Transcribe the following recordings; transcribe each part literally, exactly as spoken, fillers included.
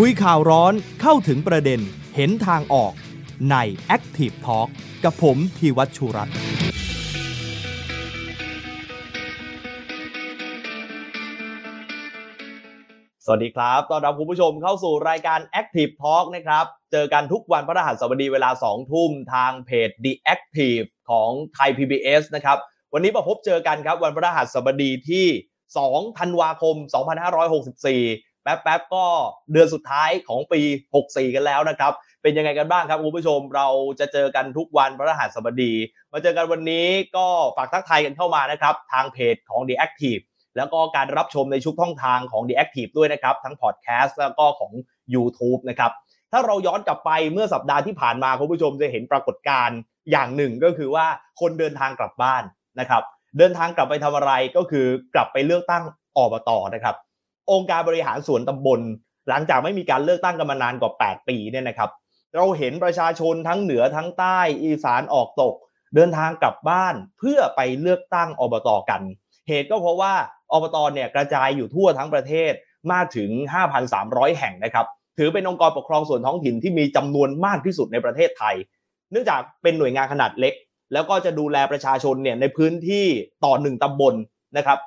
คุยข่าวร้อนเข้าถึงประเด็นเห็นทางออกใน Active Talk กับผมธีวัชชูรัตน์สวัสดีครับต้อนรับคุณผู้ชมเข้าสู่รายการ Active Talk นะครับเจอกันทุกวันพฤหัสบดีเวลา สอง ทุ่มทางเพจ The Active ของ Thai พี บี เอส นะครับวันนี้มาพบเจอกันครับวันพฤหัสบดีที่สองธันวาคมสองพันห้าร้อยหกสิบสี่แป๊บๆก็เดือนสุดท้ายของปีหกสี่กันแล้วนะครับเป็นยังไงกันบ้างครับคุณผู้ชมเราจะเจอกันทุกวันพฤหัสบดีมาเจอกันวันนี้ก็ฝากทักทายกันเข้ามานะครับทางเพจของ The Activeแล้วก็การรับชมในชุดท่องทางของ The Active ด้วยนะครับทั้งพอดแคสต์แล้วก็ของ YouTube นะครับถ้าเราย้อนกลับไปเมื่อสัปดาห์ที่ผ่านมาคุณผู้ชมจะเห็นปรากฏการณ์อย่างหนึ่งก็คือว่าคนเดินทางกลับบ้านนะครับเดินทางกลับไปทำอะไรก็คือกลับไปเลือกตั้งอบต.นะครับองค์การบริหารส่วนตำบลหลังจากไม่มีการเลือกตั้งกันมานานกว่าแปดปีเนี่ยนะครับเราเห็นประชาชนทั้งเหนือทั้งใต้อีสานออกตกเดินทางกลับบ้านเพื่อไปเลือกตั้งอบต.กันเหตุก็เพราะว่าอบตเนี่ยกระจายอยู่ทั่วทั้งประเทศมากถึง ห้าพันสามร้อย แห่งนะครับถือเป็นองค์กรปกครองส่วนท้องถิ่นที่มีจำนวนมากที่สุดในประเทศไทยเนื่องจากเป็นหน่วยงานขนาดเล็กแล้วก็จะดูแลประชาชนเนี่ยในพื้นที่ต่อหนึ่งตำบลนะครับ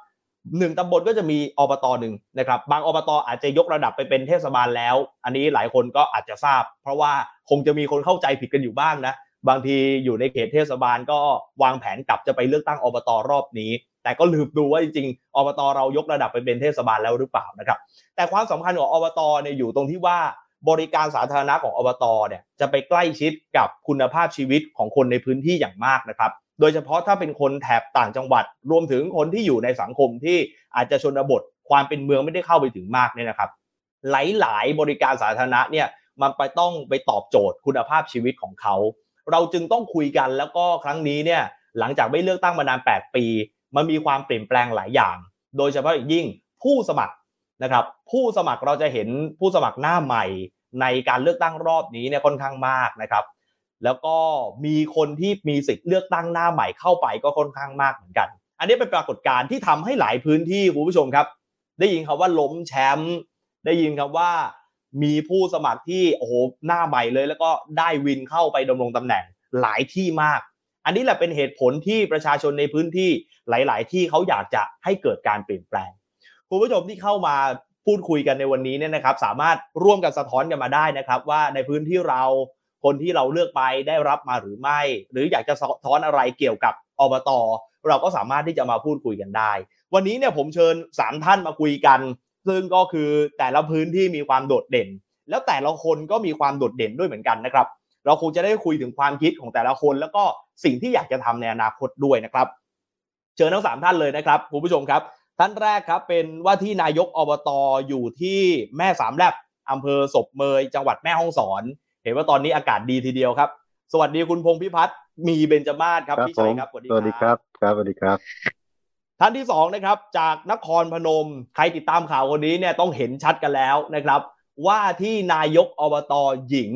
หนึ่งตำบลก็จะมีอบตหนึ่งนะครับบางอบตอาจจะยกระดับไปเป็นเทศบาลแล้วอันนี้หลายคนก็อาจจะทราบเพราะว่าคงจะมีคนเข้าใจผิดกันอยู่บ้างนะบางทีอยู่ในเขตเทศบาลก็วางแผนกลับจะไปเลือกตั้งอบตรอบนี้แต่ก็ลืมดูว่าจริงๆอบตเรายกระดับไปเป็นเทศบาลแล้วหรือเปล่านะครับแต่ความสำคัญของอบตเนี่ยอยู่ตรงที่ว่าบริการสาธารณะของอบตเนี่ยจะไปใกล้ชิดกับคุณภาพชีวิตของคนในพื้นที่อย่างมากนะครับโดยเฉพาะถ้าเป็นคนแถบต่างจังหวัดรวมถึงคนที่อยู่ในสังคมที่อาจจะชนบทความเป็นเมืองไม่ได้เข้าไปถึงมากเนี่ยนะครับหลายๆบริการสาธารณะเนี่ยมันไปต้องไปตอบโจทย์คุณภาพชีวิตของเขาเราจึงต้องคุยกันแล้วก็ครั้งนี้เนี่ยหลังจากไม่เลือกตั้งมานานแปดปีมันมีความเปลี่ยนแปลงหลายอย่างโดยเฉพาะอย่างยิ่งผู้สมัครนะครับผู้สมัครเราจะเห็นผู้สมัครหน้าใหม่ในการเลือกตั้งรอบนี้เนี่ยค่อนข้างมากนะครับแล้วก็มีคนที่มีสิทธิ์เลือกตั้งหน้าใหม่เข้าไปก็ค่อนข้างมากเหมือนกันอันนี้เป็นปรากฏการณ์ที่ทำให้หลายพื้นที่คุณผู้ชมครับได้ยินคำว่าล้มแชมป์ได้ยินคำว่ามีผู้สมัครที่โอ้โหหน้าใหม่เลยแล้วก็ได้วินเข้าไปดำรงตำแหน่งหลายที่มากอันนี้แหละเป็นเหตุผลที่ประชาชนในพื้นที่หลายๆที่เขาอยากจะให้เกิดการเปลี่ยนแปลงคุณผู้ชมที่เข้ามาพูดคุยกันในวันนี้เนี่ยนะครับสามารถร่วมกันสะท้อนกันมาได้นะครับว่าในพื้นที่เราคนที่เราเลือกไปได้รับมาหรือไม่หรืออยากจะสะท้อนอะไรเกี่ยวกับอบต.เราก็สามารถที่จะมาพูดคุยกันได้วันนี้เนี่ยผมเชิญสามท่านมาคุยกันซึ่งก็คือแต่ละพื้นที่มีความโดดเด่นแล้วแต่ละคนก็มีความโดดเด่นด้วยเหมือนกันนะครับเราคงจะได้คุยถึงความคิดของแต่ละคนแล้วก็สิ่งที่อยากจะทำในอนาคตด้วยนะครับเชิญทั้งสามท่านเลยนะครับคุณผู้ชมครับท่านแรกครับเป็นว่าที่นายกอบต.อยู่ที่แม่สามแลบอำเภอศพเมยจังหวัดแม่ฮ่องสอนเห็นว่าตอนนี้อากาศดีทีเดียวครับสวัสดีคุณพงษ์พิพัฒน์มีเบญจมาศครับพี่ชัยครับสวัสดีครับครับสวัสดีครับท่านที่สองนะครับจากนครพนมใครติดตามข่าววันนี้เนี่ยต้องเห็นชัดกันแล้วนะครับว่าที่นายกอบต.หญิง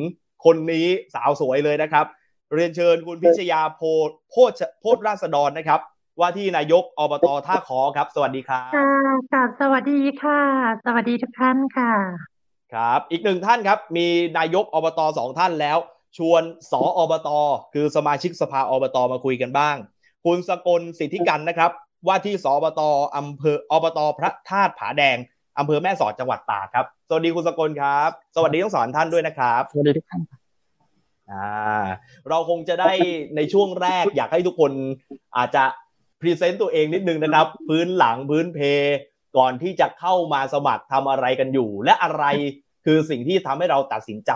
คนนี้สาวสวยเลยนะครับเรียนเชิญคุณพิชยาโพธิ์โพธิ์ราษฎรนะครับว่าที่นายกอบต.ท่าขอครับสวัสดีครับค่ะสวัสดีค่ะสวัสดีทุกท่านค่ะครับอีกหนึ่งท่านครับมีนายกอบต.สองท่านแล้วชวนส.อบต.คือสมาชิกสภาอบต.มาคุยกันบ้างคุณสกลสิทธิกันนะครับว่าที่ส.อบต.อำเภออบต.พระธาตุผาแดงอำเภอแม่สอดจังหวัดตากครับสวัสดีคุณสกลครับสวัสดีทั้งสองท่านด้วยนะครับสวัสดีทุกท่านอ่าเราคงจะได้ในช่วงแรกอยากให้ทุกคนอาจจะพรีเซนต์ตัวเองนิดนึงนะครับพื้นหลังพื้นเพก่อนที่จะเข้ามาสมัครทำอะไรกันอยู่และอะไรคือสิ่งที่ทำให้เราตัดสินใจ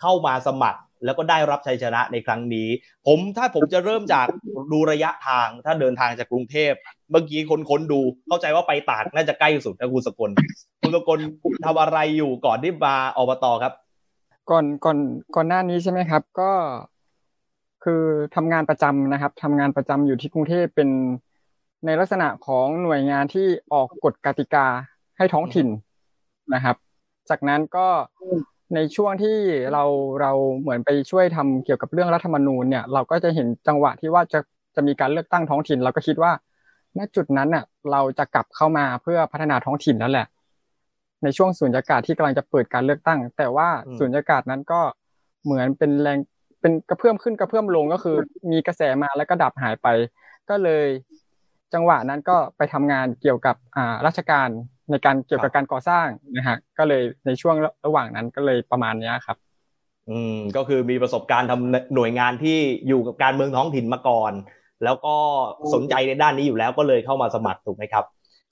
เข้ามาสมัครแล้วก็ได้รับชัยชนะในครั้งนี้ผมถ้าผมจะเริ่มจากดูระยะทางถ้าเดินทางจากกรุงเทพเมื่อกี้ค้นๆดูเข้าใจว่าไปตากน่าจะใกล้สุดนะคุณสกลคุณสกลทำอะไรอยู่ก่อนที่มาอบต.ครับก่อนก่อนก่อนหน้านี้ใช่ไหมครับก็คือทำงานประจำนะครับทำงานประจำอยู่ที่กรุงเทพเป็นในลักษณะของหน่วยงานที่ออกกฎกติกาให้ท้องถิ่นนะครับจากนั้นก็ในช่วงที่เราเราเหมือนไปช่วยทำเกี่ยวกับเรื่องรัฐธรรมนูญเนี่ยเราก็จะเห็นจังหวะที่ว่าจะจะมีการเลือกตั้งท้องถิ่นเราก็คิดว่าณจุดนั้นน่ะเราจะกลับเข้ามาเพื่อพัฒนาท้องถิ่นแล้วแหละ ในช่วงสุญญากาศที่กำลังจะเปิดการเลือกตั้งแต่ว่าสุญญากาศนั้นก็เหมือนเป็นแรงเป็นกระเพื่อมขึ้นกระเพื่อมลงก็คือมีกระแสมาแล้วก็ดับหายไปก็เลยจังหวะนั้นก็ไปทำงานเกี่ยวกับอ่าราชการในการเกี่ยวกับการก่อสร้างนะฮะก็เลยในช่วงระหว่างนั้นก็เลยประมาณนี้ครับอืมก็คือมีประสบการณ์ทำหน่วยงานที่อยู่กับการเมืองท้องถิ่นมาก่อนแล้วก็สนใจในด้านนี้อยู่แล้วก็เลยเข้ามาสมัครถูกไหมครับ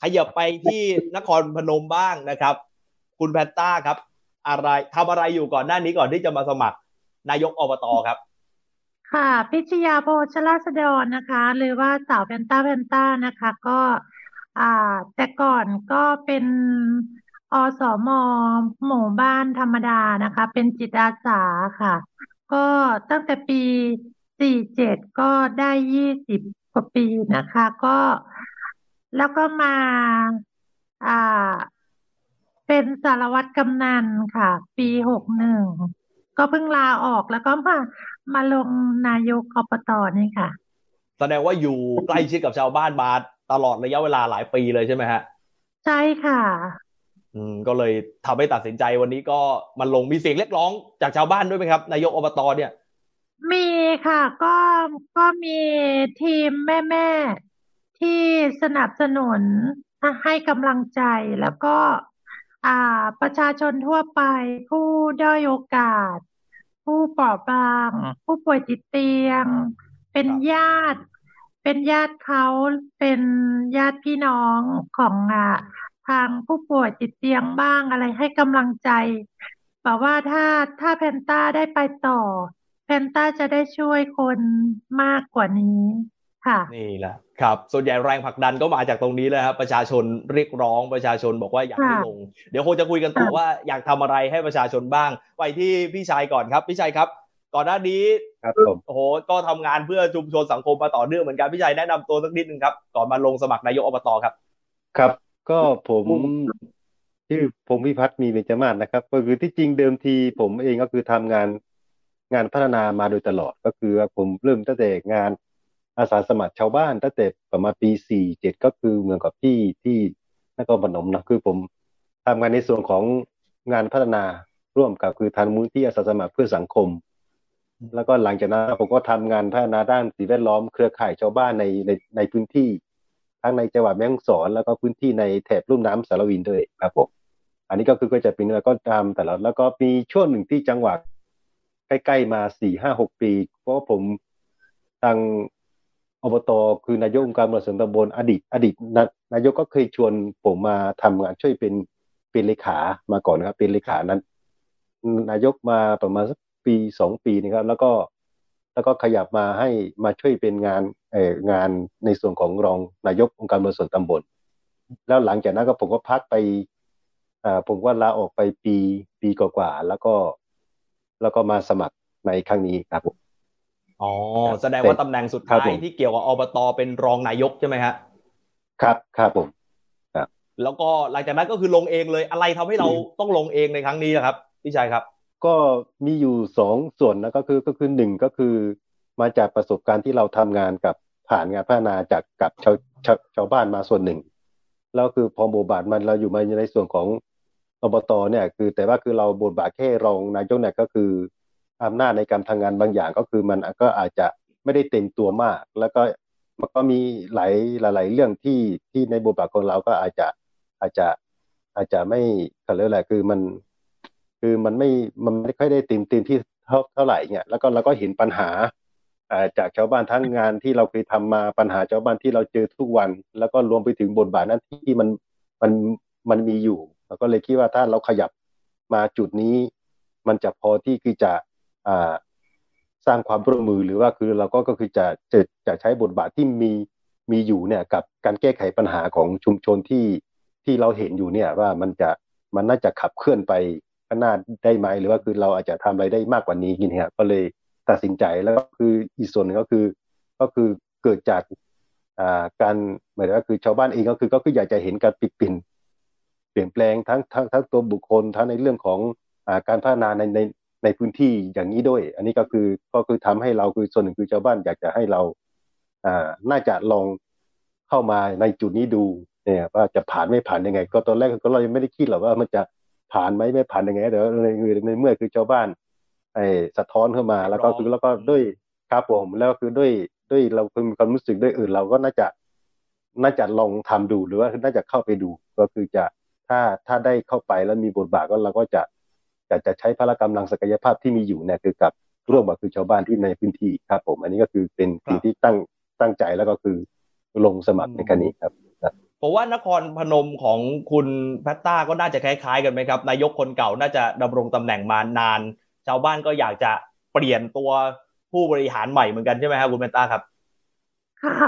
ขยับไปที่นครพนมบ้างนะครับคุณแพตต้าครับอะไรทำอะไรอยู่ก่อนหน้านี้ก่อนที่จะมาสมัครนายกอบต.ครับค่ะพิชยาโพชราษฎรนะคะหรือว่าสาวแพนต้าแพนต้านะคะก็อ่าแต่ก่อนก็เป็นอสม.หมู่บ้านธรรมดานะคะเป็นจิตอาสาค่ะก็ตั้งแต่ปีสี่สิบเจ็ดก็ได้ยี่สิบกว่าปีนะคะก็แล้วก็มาอ่าเป็นสารวัตรกำนันค่ะปีหกสิบเอ็ดก็เพิ่งลาออกแล้วก็มามาลงนายกอบต.นี่ค่ะแสดงว่าอยู่ใกล้ชิดกับชาวบ้านมาตลอดระยะเวลาหลายปีเลยใช่ไหมฮะใช่ค่ะอืมก็เลยทำให้ตัดสินใจวันนี้ก็มันลงมีเสียงเรียกร้องจากชาวบ้านด้วยไหมครับนายกอบต.เนี่ยมีค่ะก็ก็มีทีมแม่ๆที่สนับสนุนให้กำลังใจแล้วก็อ่าประชาชนทั่วไปผู้ด้อยโอกาสผู้เปราะบางผู้ป่วยติดเตียงเป็นญาติเป็นญาติเขาเป็นญาติพี่น้องของอ่าทางผู้ป่วยติดเตียงบ้างอะไรให้กำลังใจบอกว่าถ้าถ้าแพนต้าได้ไปต่อแพนต้าจะได้ช่วยคนมากกว่านี้ค่ะนี่แหละครับส่วนใหญ่แรงผลักดันก็มาจากตรงนี้แหละครับประชาชนเรียกร้องประชาชนบอกว่าอยากให้ลงเดี๋ยวคงจะคุยกันต่อว่าอยากทำอะไรให้ประชาชนบ้างไปที่พี่ชัยก่อนครับพี่ชัยครับก่อนหน้านี้ครับผมโอ้โหก็ทำงานเพื่อชุมชนสังคมมาต่อเนื่องเหมือนกันพี่ชัยแนะนำตัวสักนิดนึงครับก่อนมาลงสมัครนายกอบต.ครับครับก็ผมชื่อพงษ์พิพัฒน์มีเบญจมาศนะครับก็คือที่จริงเดิมทีผมเองก็คือทำงานงานพัฒนามาโดยตลอดก็คือผมเริ่มตั้งแต่งานอาสาสมัครชาวบ้านตั้งแต่ประมาณปีสี่สิบเจ็ดก็คือเหมือนกับที่ที่นครพนมนะคือผมทำงานในส่วนของงานพัฒนาร่วมกับคือทางมูลที่อาสาสมัครเพื่อสังคมแล้วก็หลังจากนั้นผมก็ทำงานพัฒนาด้านสิ่งแวดล้อมเครือข่ายชาวบ้านในในในพื้นที่ทั้งในจังหวัดแม่ฮ่องสอนแล้วก็พื้นที่ในแถบลุ่มน้ำสารวินด้วยครับผมอันนี้ก็คือก็จะเป็นแล้วก็ทำแต่ละแล้วก็มีช่วงหนึ่งที่จังหวัดใกล้ๆมาสี่ ห้า หกปีเพราะผมทางอบตคือนายกองค์การบริหารส่วนตำบลอดีตอดีตนายกก็เคยชวนผมมาทำงานช่วยเป็นเป็นเลขามาก่อนนะครับเป็นเลขานั้นนายกมาประมาณสักปีสองปีนะครับแล้วก็แล้วก็ขยับมาให้มาช่วยเป็นงานเอ่องานในส่วนของรองนายกองค์การบริหารส่วนตำบลแล้วหลังจากนั้นก็ผมก็พักไปอ่าผมก็ลาออกไปปีปีกว่าๆแล้วก็แล้วก็มาสมัครในครั้งนี้ครับผมอ๋อแสดงว่าตำแหน่งสุดท้ายที่เกี่ยวกับอบตเป็นรองนายกใช่ไหมฮะครับครับผมครับแล้วก็หลังจากนั้นก็คือลงเองเลยอะไรทำให้เราต้องลงเองในครั้งนี้นะครับพี่ชัยครับก็มีอยู่สองส่วนนะก็คือก็คือหนึ่งก็คือมาจากประสบการณ์ที่เราทำงานกับผ่านงานพัฒนาจากกับชาวชาวชาวบ้านมาส่วนหนึ่งแล้วคือพอบทบาทมันเราอยู่มาในส่วนของอบตเนี่ยคือแต่ว่าคือเราบทบาทแค่รองนายกเนี่ยก็คืออำนาจในการทำงานบางอย่างก็คือมันก็อาจจะไม่ได้เต็มตัวมากแล้วก็มันก็มีหลายหลายเรื่องที่ที่ในบทบาทของเราก็อาจจะอาจจะอาจจะไม่เขาเรียกอะไรคือมันคือมันไม่มันไม่ค่อยได้เต็มเต็มที่เท่าเท่าไหร่เนี่ยแล้วก็เราก็เห็นปัญหาอ่าจากชาวบ้านทั้งงานที่เราเคยทำมาปัญหาชาวบ้านที่เราเจอทุกวันแล้วก็รวมไปถึงบทบาทนั้นที่มันมันมันมีอยู่เราก็เลยคิดว่าถ้าเราขยับมาจุดนี้มันจะพอที่คือจะอ่าสร้างความร่วมมือหรือว่าคือเราก็ก็คือจะจะจะใช้บทบาทที่มีมีอยู่เนี่ยกับการแก้ไขปัญหาของชุมชนที่ที่เราเห็นอยู่เนี่ยว่ามันจะมันน่าจะขับเคลื่อนไปข้างหน้าได้ไหมหรือว่าคือเราอาจจะทำอะไรได้มากกว่านี้กินเนี่ยก็เลยตัดสินใจแล้วก็คืออีกส่วนนึงก็คือก็คือเกิดจากอ่าการหมายถึงว่าคือชาวบ้านเองก็คือก็คืออยากจะเห็นการปิดปิ่นเปลี่ยนแปลงทั้งทั้งทั้งตัวบุคคลทั้งในเรื่องของอ่าการพัฒนาในในในพื้นที่อย่างนี้ด้วยอันนี้ก็คือก็คือทำให้เราคือส่วนหนึ่งคือชาวบ้านอยากจะให้เราอ่าน่าจะลอง เข้ามาในจุดนี้ดูเนี่ยว่าจะผ่านไม่ผ่านยังไงก็ตอนแรกก็เรายังไม่ได้คิดหรอกว่ามันจะผ่านไหมไม่ผ่านยังไงเดี๋ยวในเมื่อคือชาวบ้านไอ้สะท้อนเข้ามาแล้วก็คือแล้วก็ด้วยครับผมแล้วก็คือด้วยด้วยเรามีความรู้สึกด้วยอื่นเราก็น่าจะน่าจะลองทำดูหรือว่าน่าจะเข้าไปดูก็คือจะถ้าถ้าได้เข้าไปแล้วมีบทบาทก็เราก็จะจะจะใช้พละกำลังศักยภาพที่มีอยู่เนี่ยคือกับร่วมกับคือชาวบ้านที่ในพื้นที่ครับผมอันนี้ก็คือเป็นสิ่งที่ตั้งตั้งใจแล้วก็คือลงสมัครในครั้งนี้ครับผมว่านครพนมของคุณแพตต้าก็น่าจะคล้ายๆกันไหมครับนายกคนเก่าน่าจะดำรงตำแหน่งมานานชาวบ้านก็อยากจะเปลี่ยนตัวผู้บริหารใหม่เหมือนกันใช่ไหมครับคุณแพตต้าครับค่ะ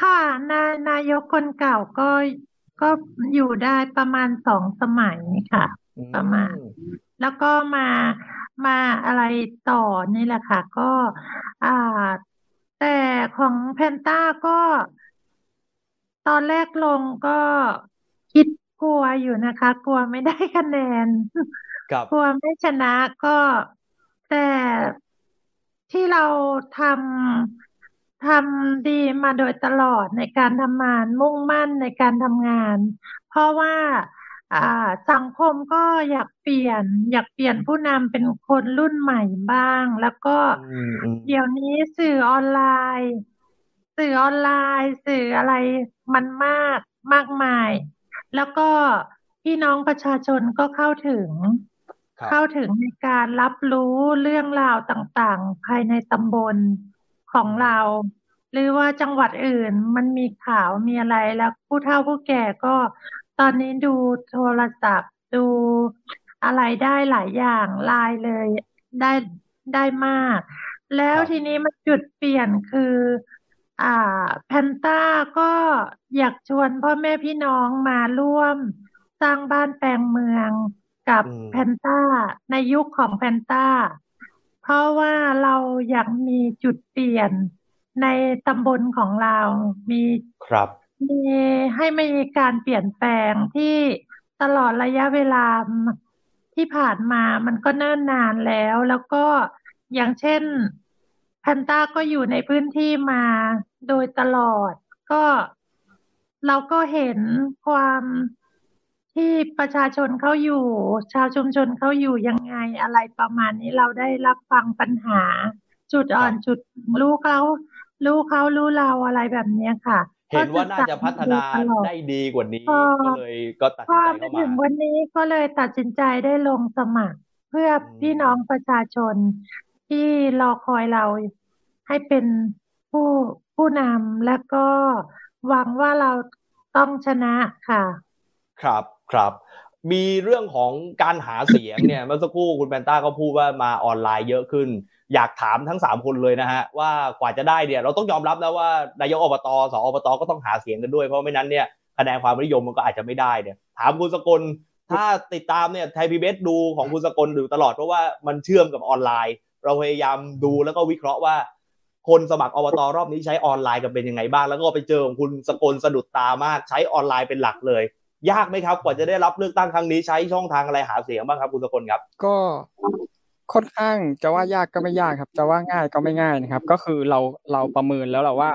ค่ะนายนายกคนเก่าก็ก็อยู่ได้ประมาณสองสมัยค่ะประมาณแล้วก็มามาอะไรต่อนี่แหละค่ะก็อ่าแต่ของแพนต้าก็ตอนแรกลงก็คิดกลัวอยู่นะคะกลัวไม่ได้คะแนนกลัวไม่ชนะก็แต่ที่เราทำทำดีมาโดยตลอดในการทำงานมุ่งมั่นในการทำงานเพราะว่าอ่าสังคมก็อยากเปลี่ยนอยากเปลี่ยนผู้นำเป็นคนรุ่นใหม่บ้างแล้วก็เดี๋ยวนี้สื่อออนไลน์สื่อออนไลน์สื่ออะไรมันมากมากมายแล้วก็พี่น้องประชาชนก็เข้าถึงเข้าถึงในการรับรู้เรื่องราวต่างๆภายในตำบลของเราหรือว่าจังหวัดอื่นมันมีข่าวมีอะไรแล้วผู้เฒ่าผู้แก่ก็ตอนนี้ดูโทรศัพท์ดูอะไรได้หลายอย่างไลน์เลยได้ได้มากแล้วทีนี้มันจุดเปลี่ยนคืออ่าแพนต้าก็อยากชวนพ่อแม่พี่น้องมาร่วมสร้างบ้านแปลงเมืองกับแพนต้าในยุคของแพนต้าเพราะว่าเราอยากมีจุดเปลี่ยนในตำบลของเรามีครับมีให้มีการเปลี่ยนแปลงที่ตลอดระยะเวลาที่ผ่านมามันก็เนิ่นนานแล้วแล้วก็อย่างเช่นแพนต้าก็อยู่ในพื้นที่มาโดยตลอดก็เราก็เห็นความที่ประชาชนเขาอยู่ชาวชุมชนเขาอยู่ยังไงอะไรประมาณนี้เราได้รับฟังปัญหาจุดอ่อนจุดรู้เขารู้เขารู้เราอะไรแบบนี้ค่ะเห็นว่าน่าจะพัฒนาได้ดีกว่านี้ก็เลยก็ตัดสินใจเข้ามาถึงวันนี้ก็เลยตัดสินใจได้ลงสมัครเพื่อพี่น้องประชาชนที่รอคอยเราให้เป็นผู้ผู้นำและก็หวังว่าเราต้องชนะค่ะครับครับมีเรื่องของการหาเสียงเนี่ยเมื่อสักครู่คุณแพนต้าก็พูดว่ามาออนไลน์เยอะขึ้นอยากถามทั้งสามคนเลยนะฮะว่ากว่าจะได้เนี่ยเราต้องยอมรับนะว่านายกอบต.ส.อบต.ก็ต้องหาเสียงกันด้วยเพราะไม่นั้นเนี่ยคะแนนความนิยมมันก็อาจจะไม่ได้เนี่ยถามคุณสกลถ้าติดตามเนี่ยไทย พี บี เอส ดูของคุณสกลอยู่ตลอดเพราะว่ามันเชื่อมกับออนไลน์เราพยายามดูแล้วก็วิเคราะห์ว่าคนสมัครอบต.รอบนี้ใช้ออนไลน์กันเป็นยังไงบ้างแล้วก็ไปเจอของคุณสกลสะดุดตามากใช้ออนไลน์เป็นหลักเลยยากไหมครับกว่าจะได้รับเลือกตั้งครั้งนี้ใช้ช่องทางอะไรหาเสียงบ้างครับคุณสกลครับก็ค่อนข้างจะว่ายากก็ไม่ยากครับจะว่าง่ายก็ไม่ง่ายนะครับก็คือเราเราประเมินแล้วเราว่า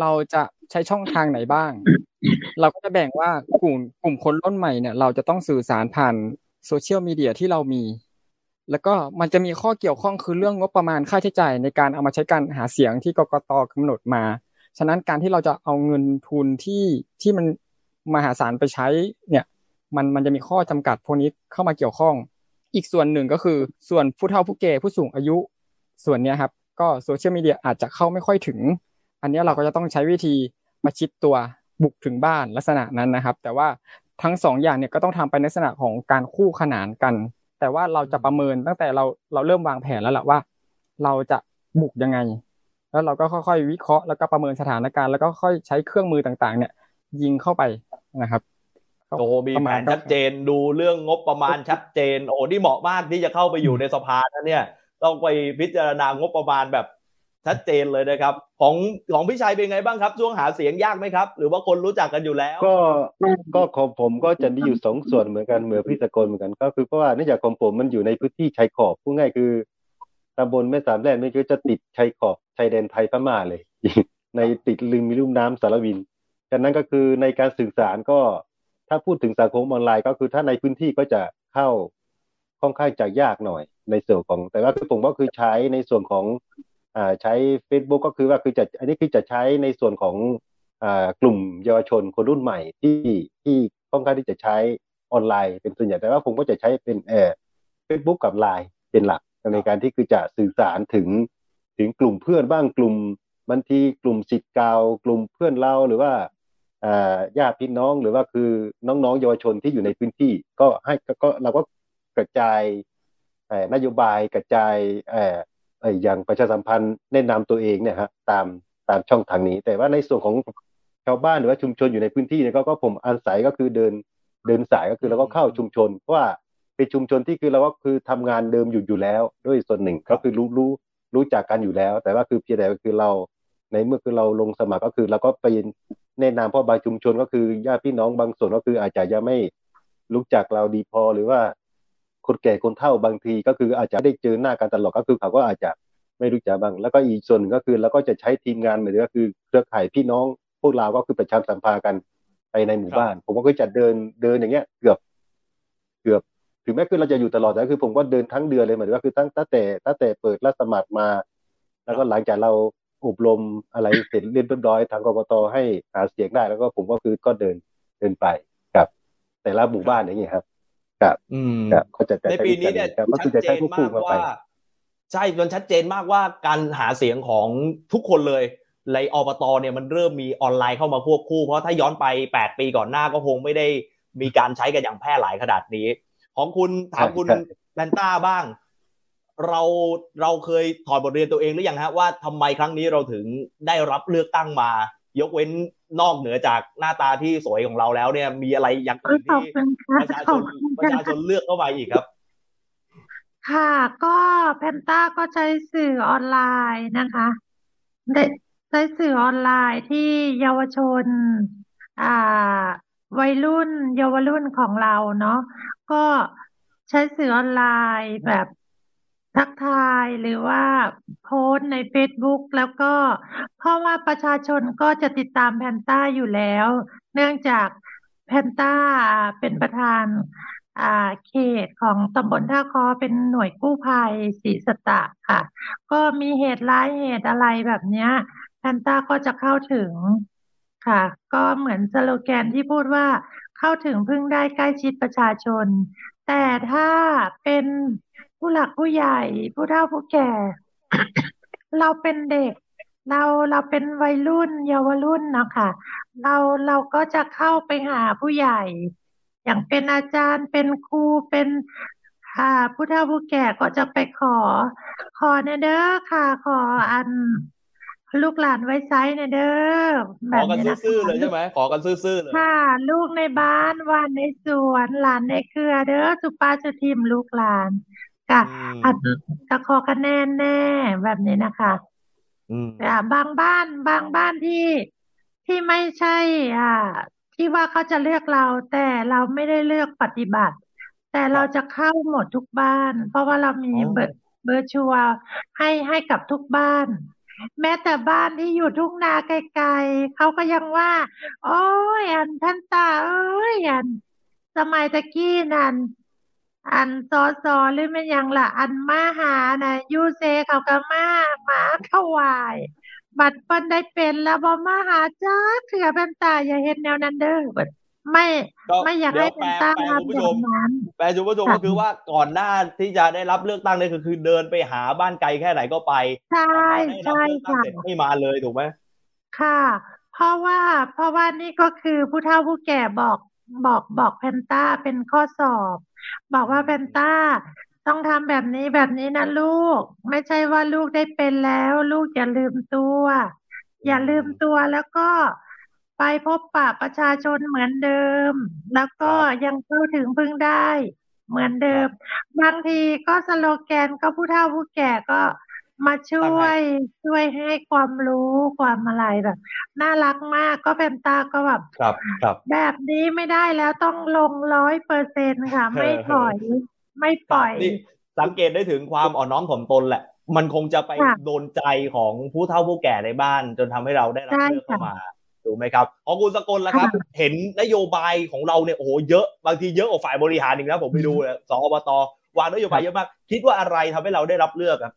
เราจะใช้ช่องทางไหนบ้างเราก็จะแบ่งว่ากลุ่มกลุ่มคนรุ่นใหม่เนี่ยเราจะต้องสื่อสารผ่านโซเชียลมีเดียที่เรามีแล้วก็มันจะมีข้อเกี่ยวข้องคือเรื่องงบประมาณค่าใช้จ่ายในการเอามาใช้การหาเสียงที่กกต.กำหนดมาฉะนั้นการที่เราจะเอาเงินทุนที่ที่มันมหาศาลไปใช้เนี่ยมันมันจะมีข้อจำกัดพวกนี้เข้ามาเกี่ยวข้องอีกส่วนหนึ่งก็คือส่วนผู้เฒ่าผู้แก่ผู้สูงอายุส่วนเนี้ยครับก็โซเชียลมีเดียอาจจะเข้าไม่ค่อยถึงอันนี้เราก็จะต้องใช้วิธีมาชิดตัวบุกถึงบ้านลักษณะนั้นนะครับแต่ว่าทั้งสองอย่างเนี่ยก็ต้องทำไปในลักษณะของการคู่ขนานกันแต่ว่าเราจะประเมินตั้งแต่เราเราเริ่มวางแผนแล้วล่ะว่าเราจะบุกยังไงแล้วเราก็ค่อยๆวิเคราะห์แล้วก็ประเมินสถานการณ์แล้วก็ค่อยใช้เครื่องมือต่างๆเนี่ยยิงเข้าไปนะครับโอ้มีแผนชัดเจนดูเรื่องงบประมาณชัดเจนโอ้นี่เหมาะมากที่จะเข้าไปอยู่ในสภานะเนี่ยต้องไปพิจารณางบประมาณแบบชัดเจนเลยนะครับของของพี่ชัยเป็นไงบ้างครับช่วงหาเสียงยากไหมครับหรือว่าคนรู้จักกันอยู่แล้วก็ก็ของผมก็จะมีอยู่สองส่วนเหมือนกันเหมือนพี่สกลเหมือนกันก็คือเพราะว่าเนื่องจากของผมมันอยู่ในพื้นที่ชายขอบพูดง่ายคือตำบลแม่สามแลนไม่ก็จะติดชายขอบชายแดนไทยพม่าเลย ในติดริมลุ่มน้ำสารวินฉะนั้นก็คือในการสื่อสารก็ถ้าพูดถึงสังคมออนไลน์ก็คือถ้าในพื้นที่ก็จะเข้าค่อนข้างจะยากหน่อยในส่วนของแต่ว่าคือผมก็คือใช้ในส่วนของอ่าใช้ Facebook ก็คือว่าคือจะอันนี้คือจะใช้ในส่วนของอ่ากลุ่มเยาวชนคนรุ่นใหม่ที่ที่ค่อนข้างที่จะใช้ออนไลน์เป็นส่วนใหญ่แต่ว่าผมก็จะใช้เป็นเอ่อ Facebook กับ ไลน์ เป็นหลักในการที่คือจะสื่อสารถึงถึงกลุ่มเพื่อนบ้างกลุ่มบางทีกลุ่มศิษย์เก่ากลุ่มเพื่อนเราหรือว่าอ่าญาติพี่น้องหรือว่าคือน้องๆเยาวชนที่อยู่ในพื้นที่ก็ให้ก็เราก็กระจายเอ่อนโยบายกระจายเอ่อไอ้อย่างประชาสัมพันธ์แนะนำตัวเองเนี่ยฮะตามตามช่องทางนี้แต่ว่าในส่วนของชาวบ้านหรือว่าชุมชนอยู่ในพื้นที่เนี่ยก็ก็ผมอาศัยก็คือเดินเดินสายก็คือเราก็เข้าชุมชนเพราะว่าเป็นชุมชนที่คือเราก็คือทำงานเดิมอยู่อยู่แล้วด้วยส่วนหนึ่งก็คือรู้รู้รู้จักกันอยู่แล้วแต่ว่าคือเพียงแต่คือเราในเมื่อคือเราลงสมัครก็คือเราก็ไปแนะนำเพราะบางชุมชนก็คือญาติพี่น้องบางส่วนก็คืออาจจะยังไม่รู้จักเราดีพอหรือว่าคนแก่คนเฒ่าบางทีก็คืออาจจะได้เจอหน้ากันตลอดก็คือเขาก็อาจจะไม่รู้จักบ้างแล้วก็อีกส่วนก็คือเราก็จะใช้ทีมงานหมายถึงก็คือเครือข่ายพี่น้องพวกเราก็คือประชาสัมพันธ์กันไปในหมู่บ้านผมก็คือจะเดินเดินอย่างเงี้ยเกือบเกือบถึงแม้คือเราจะอยู่ตลอดแต่คือผมก็เดินทั้งเดือนเลยหมายถึงว่าคือตั้งตั้งแต่ตั้งแต่เปิดรับสมัครมาแล้วก็หลังจากเราอบรมอะไรเสร็จเรียบร้อยทางกกต.ให้หาเสียงได้แล้วก็ผมก็คือก็เดินเดินไปกับแต่ละหมู่บ้านอย่างเงี้ยครับครับอืมครับก็จะในปีนี้เนี่ยก็คือจะใช้ผู้คุมไปใช่มันชัดเจนมากว่าการหาเสียงของทุกคนเลยในอบต.เนี่ยมันเริ่มมีออนไลน์เข้ามาควบคู่เพราะถ้าย้อนไปแปดปีก่อนหน้าก็คงไม่ได้มีการใช้กันอย่างแพร่หลายขนาดนี้ของคุณถามคุณแมนต้าบ้างเราเราเคยถอดบทเรียนตัวเองหรือยังฮะว่าทำไมครั้งนี้เราถึงได้รับเลือกตั้งมายกเว้นนอกเหนือจากหน้าตาที่สวยของเราแล้วเนี่ยมีอะไรอย่างอื่นที่ประชาชนประชาชนเลือกเข้ามาอีกครับค่ะก็แพนต้าก็ใช้สื่อออนไลน์นะคะใช้สื่อออนไลน์ที่เยาวชนอ่าวัยรุ่นเยาวรุ่นของเราเนาะก็ใช้สื่อออนไลน์แบบทักทายหรือว่าโพสต์ใน Facebook แล้วก็เพราะว่าประชาชนก็จะติดตามแพนต้าอยู่แล้วเนื่องจากแพนต้าเป็นประธานอ่าเขตของตำบลท่าค้อเป็นหน่วยกู้ภัยศรีสะตะค่ะก็มีเหตุร้ายเหตุอะไรแบบเนี้ยแพนต้าก็จะเข้าถึงค่ะก็เหมือนสโลแกนที่พูดว่าเข้าถึงพึ่งได้ใกล้ชิดประชาชนแต่ถ้าเป็นผู้หลักผู้ใหญ่ผู้เฒ่าผู้แก่ เราเป็นเด็กเราเราเป็นวัยรุ่นเยาวรุ่นนะคะเราเราก็จะเข้าไปหาผู้ใหญ่อย่างเป็นอาจารย์เป็นครูเป็นอ่าผู้เฒ่าผู้แก่ก็จะไปขอขอเนี่ยเด้อค่ะขออันลูกหลานไว้ไซส์เนี่ยเด้อขอกันซื่อๆเลยใช่ไหมขอกันซื่อๆเลยค่ะลูกในบ้านว่านในสวนหลานในเครือเด้อสุปาสุทิมลูกหลานค่ะอาจจะขอคะแนนแน่แบบนี้นะคะแต่บางบ้านบางบ้านที่ที่ไม่ใช่อ่าที่ว่าเขาจะเลือกเราแต่เราไม่ได้เลือกปฏิบัติแต่เราจะเข้าหมดทุกบ้านเพราะว่าเรามีเบอร์เบอร์ชัวร์ให้ให้กับทุกบ้านแม้แต่บ้านที่อยู่ทุ่งนาไกลๆเขาก็ยังว่าโอ้ยอันท่านตาเอ้ยอันสมัยตะกี้นั่นอันซอซอหรือไม่ยังล่ะอันมาหาน่ะยูเซเขาก็มาหมาถวายบัดเปิ้นได้เป็นแล้วบ่มาหาจ้าเถื่อเป็นตาอย่าเฮ็ดแนวนั้นเด้อเบิดไม่ไม่อยากให้เป็นตาครับคุณผู้ชมแปลคุณผู้ชมก็คือว่าก่อนหน้าที่จะได้รับเลือกตั้งเนี่ยคือคือเดินไปหาบ้านไกลแค่ไหนก็ไปใช่ใช่ค่ะไม่มาเลยถูกมั้ยค่ะเพราะว่าเพราะว่านี่ก็คือผู้เฒ่าผู้แก่บอกบอกบอกแพนต้าเป็นข้อสอบบอกว่าแพนต้าต้องทำแบบนี้แบบนี้นะลูกไม่ใช่ว่าลูกได้เป็นแล้วลูกอย่าลืมตัวอย่าลืมตัวแล้วก็ไปพบปะประชาชนเหมือนเดิมแล้วก็ยังเข้าถึงพึ่งได้เหมือนเดิมบางทีก็สโลแกนก็ผู้เฒ่าผู้แก่ก็มาช่วยช่วยให้ความรู้ความอะไรแบบน่ารักมากก็แพนต้าก็แบบแบบนี้ไม่ได้แล้วต้องลง ร้อยเปอร์เซ็นต์ ค่ะไม่ถอยไม่ปล่อยสังเกตได้ถึงความอ่อนน้อมถ่อมตนแหละ มันคงจะไปโดนใจของผู้เฒ่าผู้แก่ในบ้านจนทำให้เราได้รับเลือกเข้ามาถูกไหมครับของคุณสกลล่ะครับเห็นนโยบายของเราเนี่ยโอ้โหเยอะบางทีเยอะกว่าฝ่ายบริหารอีกนะผมไปดูเนี่ยสอบตวางนโยบายเยอะมากคิดว่าอะไรทำให้เราได้รับเลือกครับ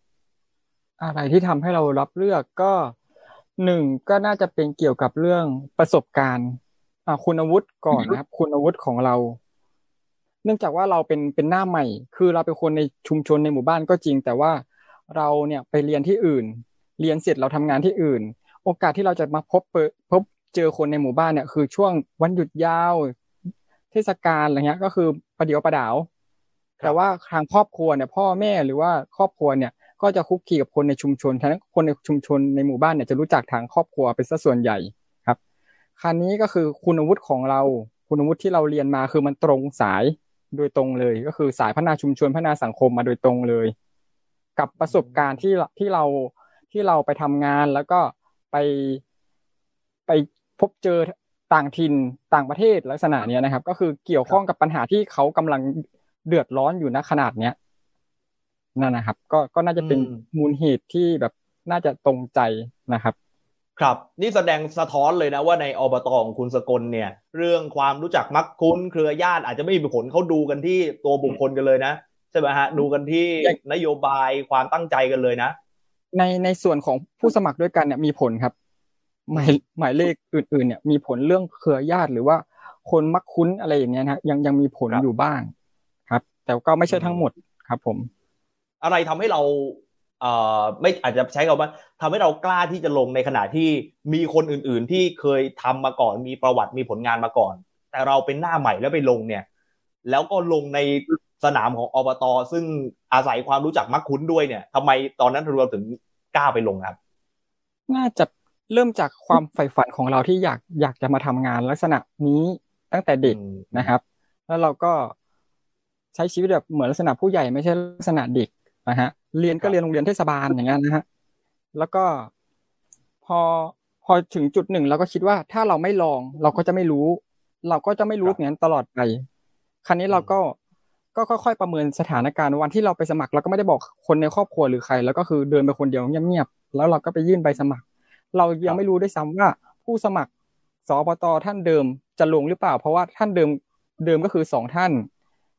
อะไรที่ทำให้เรารับเลือกก็หนึ่งก็น่าจะเป็นเกี่ยวกับเรื่องประสบการณ์คุณวุฒิก่อนนะครับคุณวุฒิของเราเนื่องจากว่าเราเป็นเป็นหน้าใหม่คือเราเป็นคนในชุมชนในหมู่บ้านก็จริงแต่ว่าเราเนี่ยไปเรียนที่อื่นเรียนเสร็จเราทำงานที่อื่นโอกาสที่เราจะมาพบพบเจอคนในหมู่บ้านเนี่ยคือช่วงวันหยุดยาวเทศกาลอะไรเงี้ยก็คือประเดี๋ยวประดาวแต่ว่าทางครอบครัวเนี่ยพ่อแม่หรือว่าครอบครัวเนี่ยก็จะคุกคีกับคนในชุมชนทั้งคนในชุมชนในหมู่บ้านเนี่ยจะรู้จักทางครอบครัวเป็นซะส่วนใหญ่ครับคราวนี้ก็คือคุณวุฒิของเราคุณวุฒิที่เราเรียนมาคือมันตรงสายโดยตรงเลยก็คือสายพัฒนาชุมชนพัฒนาสังคมมาโดยตรงเลยกับประสบการณ์ที่ที่เราที่เราไปทำงานแล้วก็ไปไปพบเจอต่างถิ่นต่างประเทศลักษณะเนี้ยนะครับก็คือเกี่ยวข้องกับปัญหาที่เขากำลังเดือดร้อนอยู่ณขนาดเนี้ยนั่นนะครับก็ก็น่าจะเป็นมูลเหตุที่แบบน่าจะตรงใจนะครับครับนี่แสดงสะท้อนเลยนะว่าในอบตของคุณสกลเนี่ยเรื่องความรู้จักมักคุ้นเครือญาติอาจจะไม่มีผลเขาดูกันที่ตัวบุคคลกันเลยนะใช่ไหมฮะดูกันที่นโยบายความตั้งใจกันเลยนะในในส่วนของผู้สมัครด้วยกันเนี่ยมีผลครับหมายหมายเลขอื่นๆเนี่ยมีผลเรื่องเครือญาติหรือว่าคนมักคุ้นอะไรอย่างเงี้ยนะยังยังมีผลอยู่บ้างครับแต่ก็ไม่ใช่ทั้งหมดครับผมอะไรทำให้เราเอ่อไม่อาจจะใช้คำว่าทำให้เรากล้าที่จะลงในขณะที่มีคนอื่นๆที่เคยทำมาก่อนมีประวัติมีผลงานมาก่อนแต่เราเป็นหน้าใหม่แล้วไปลงเนี่ยแล้วก็ลงในสนามของอบต.ซึ่งอาศัยความรู้จักมักคุ้นด้วยเนี่ยทำไมตอนนั้นเราถึงกล้าไปลงครับน่าจะเริ่มจากความใฝ่ฝันของเราที่อยากอยากจะมาทำงานลักษณะนี้ตั้งแต่เด็กนะครับแล้วเราก็ใช้ชีวิตแบบเหมือนลักษณะผู้ใหญ่ไม่ใช่ลักษณะเด็กนะฮะเรียนก็เรียนโรงเรียนเทศบาลอย่างเงี้ยนะฮะแล้วก็พอพอถึงจุดหนึ่งเราก็คิดว่าถ้าเราไม่ลองเราก็จะไม่รู้เราก็จะไม่รู้อย่างนั้นตลอดไปครั้งนี้เราก็ก็ค่อยๆประเมินสถานการณ์วันที่เราไปสมัครเราก็ไม่ได้บอกคนในครอบครัวหรือใครแล้วก็คือเดินไปคนเดียวเงียบๆแล้วเราก็ไปยื่นใบสมัครเรายังไม่รู้ด้วยซ้ำว่าผู้สมัครสปต.ท่านเดิมจะลงหรือเปล่าเพราะว่าท่านเดิมเดิมก็คือสองท่าน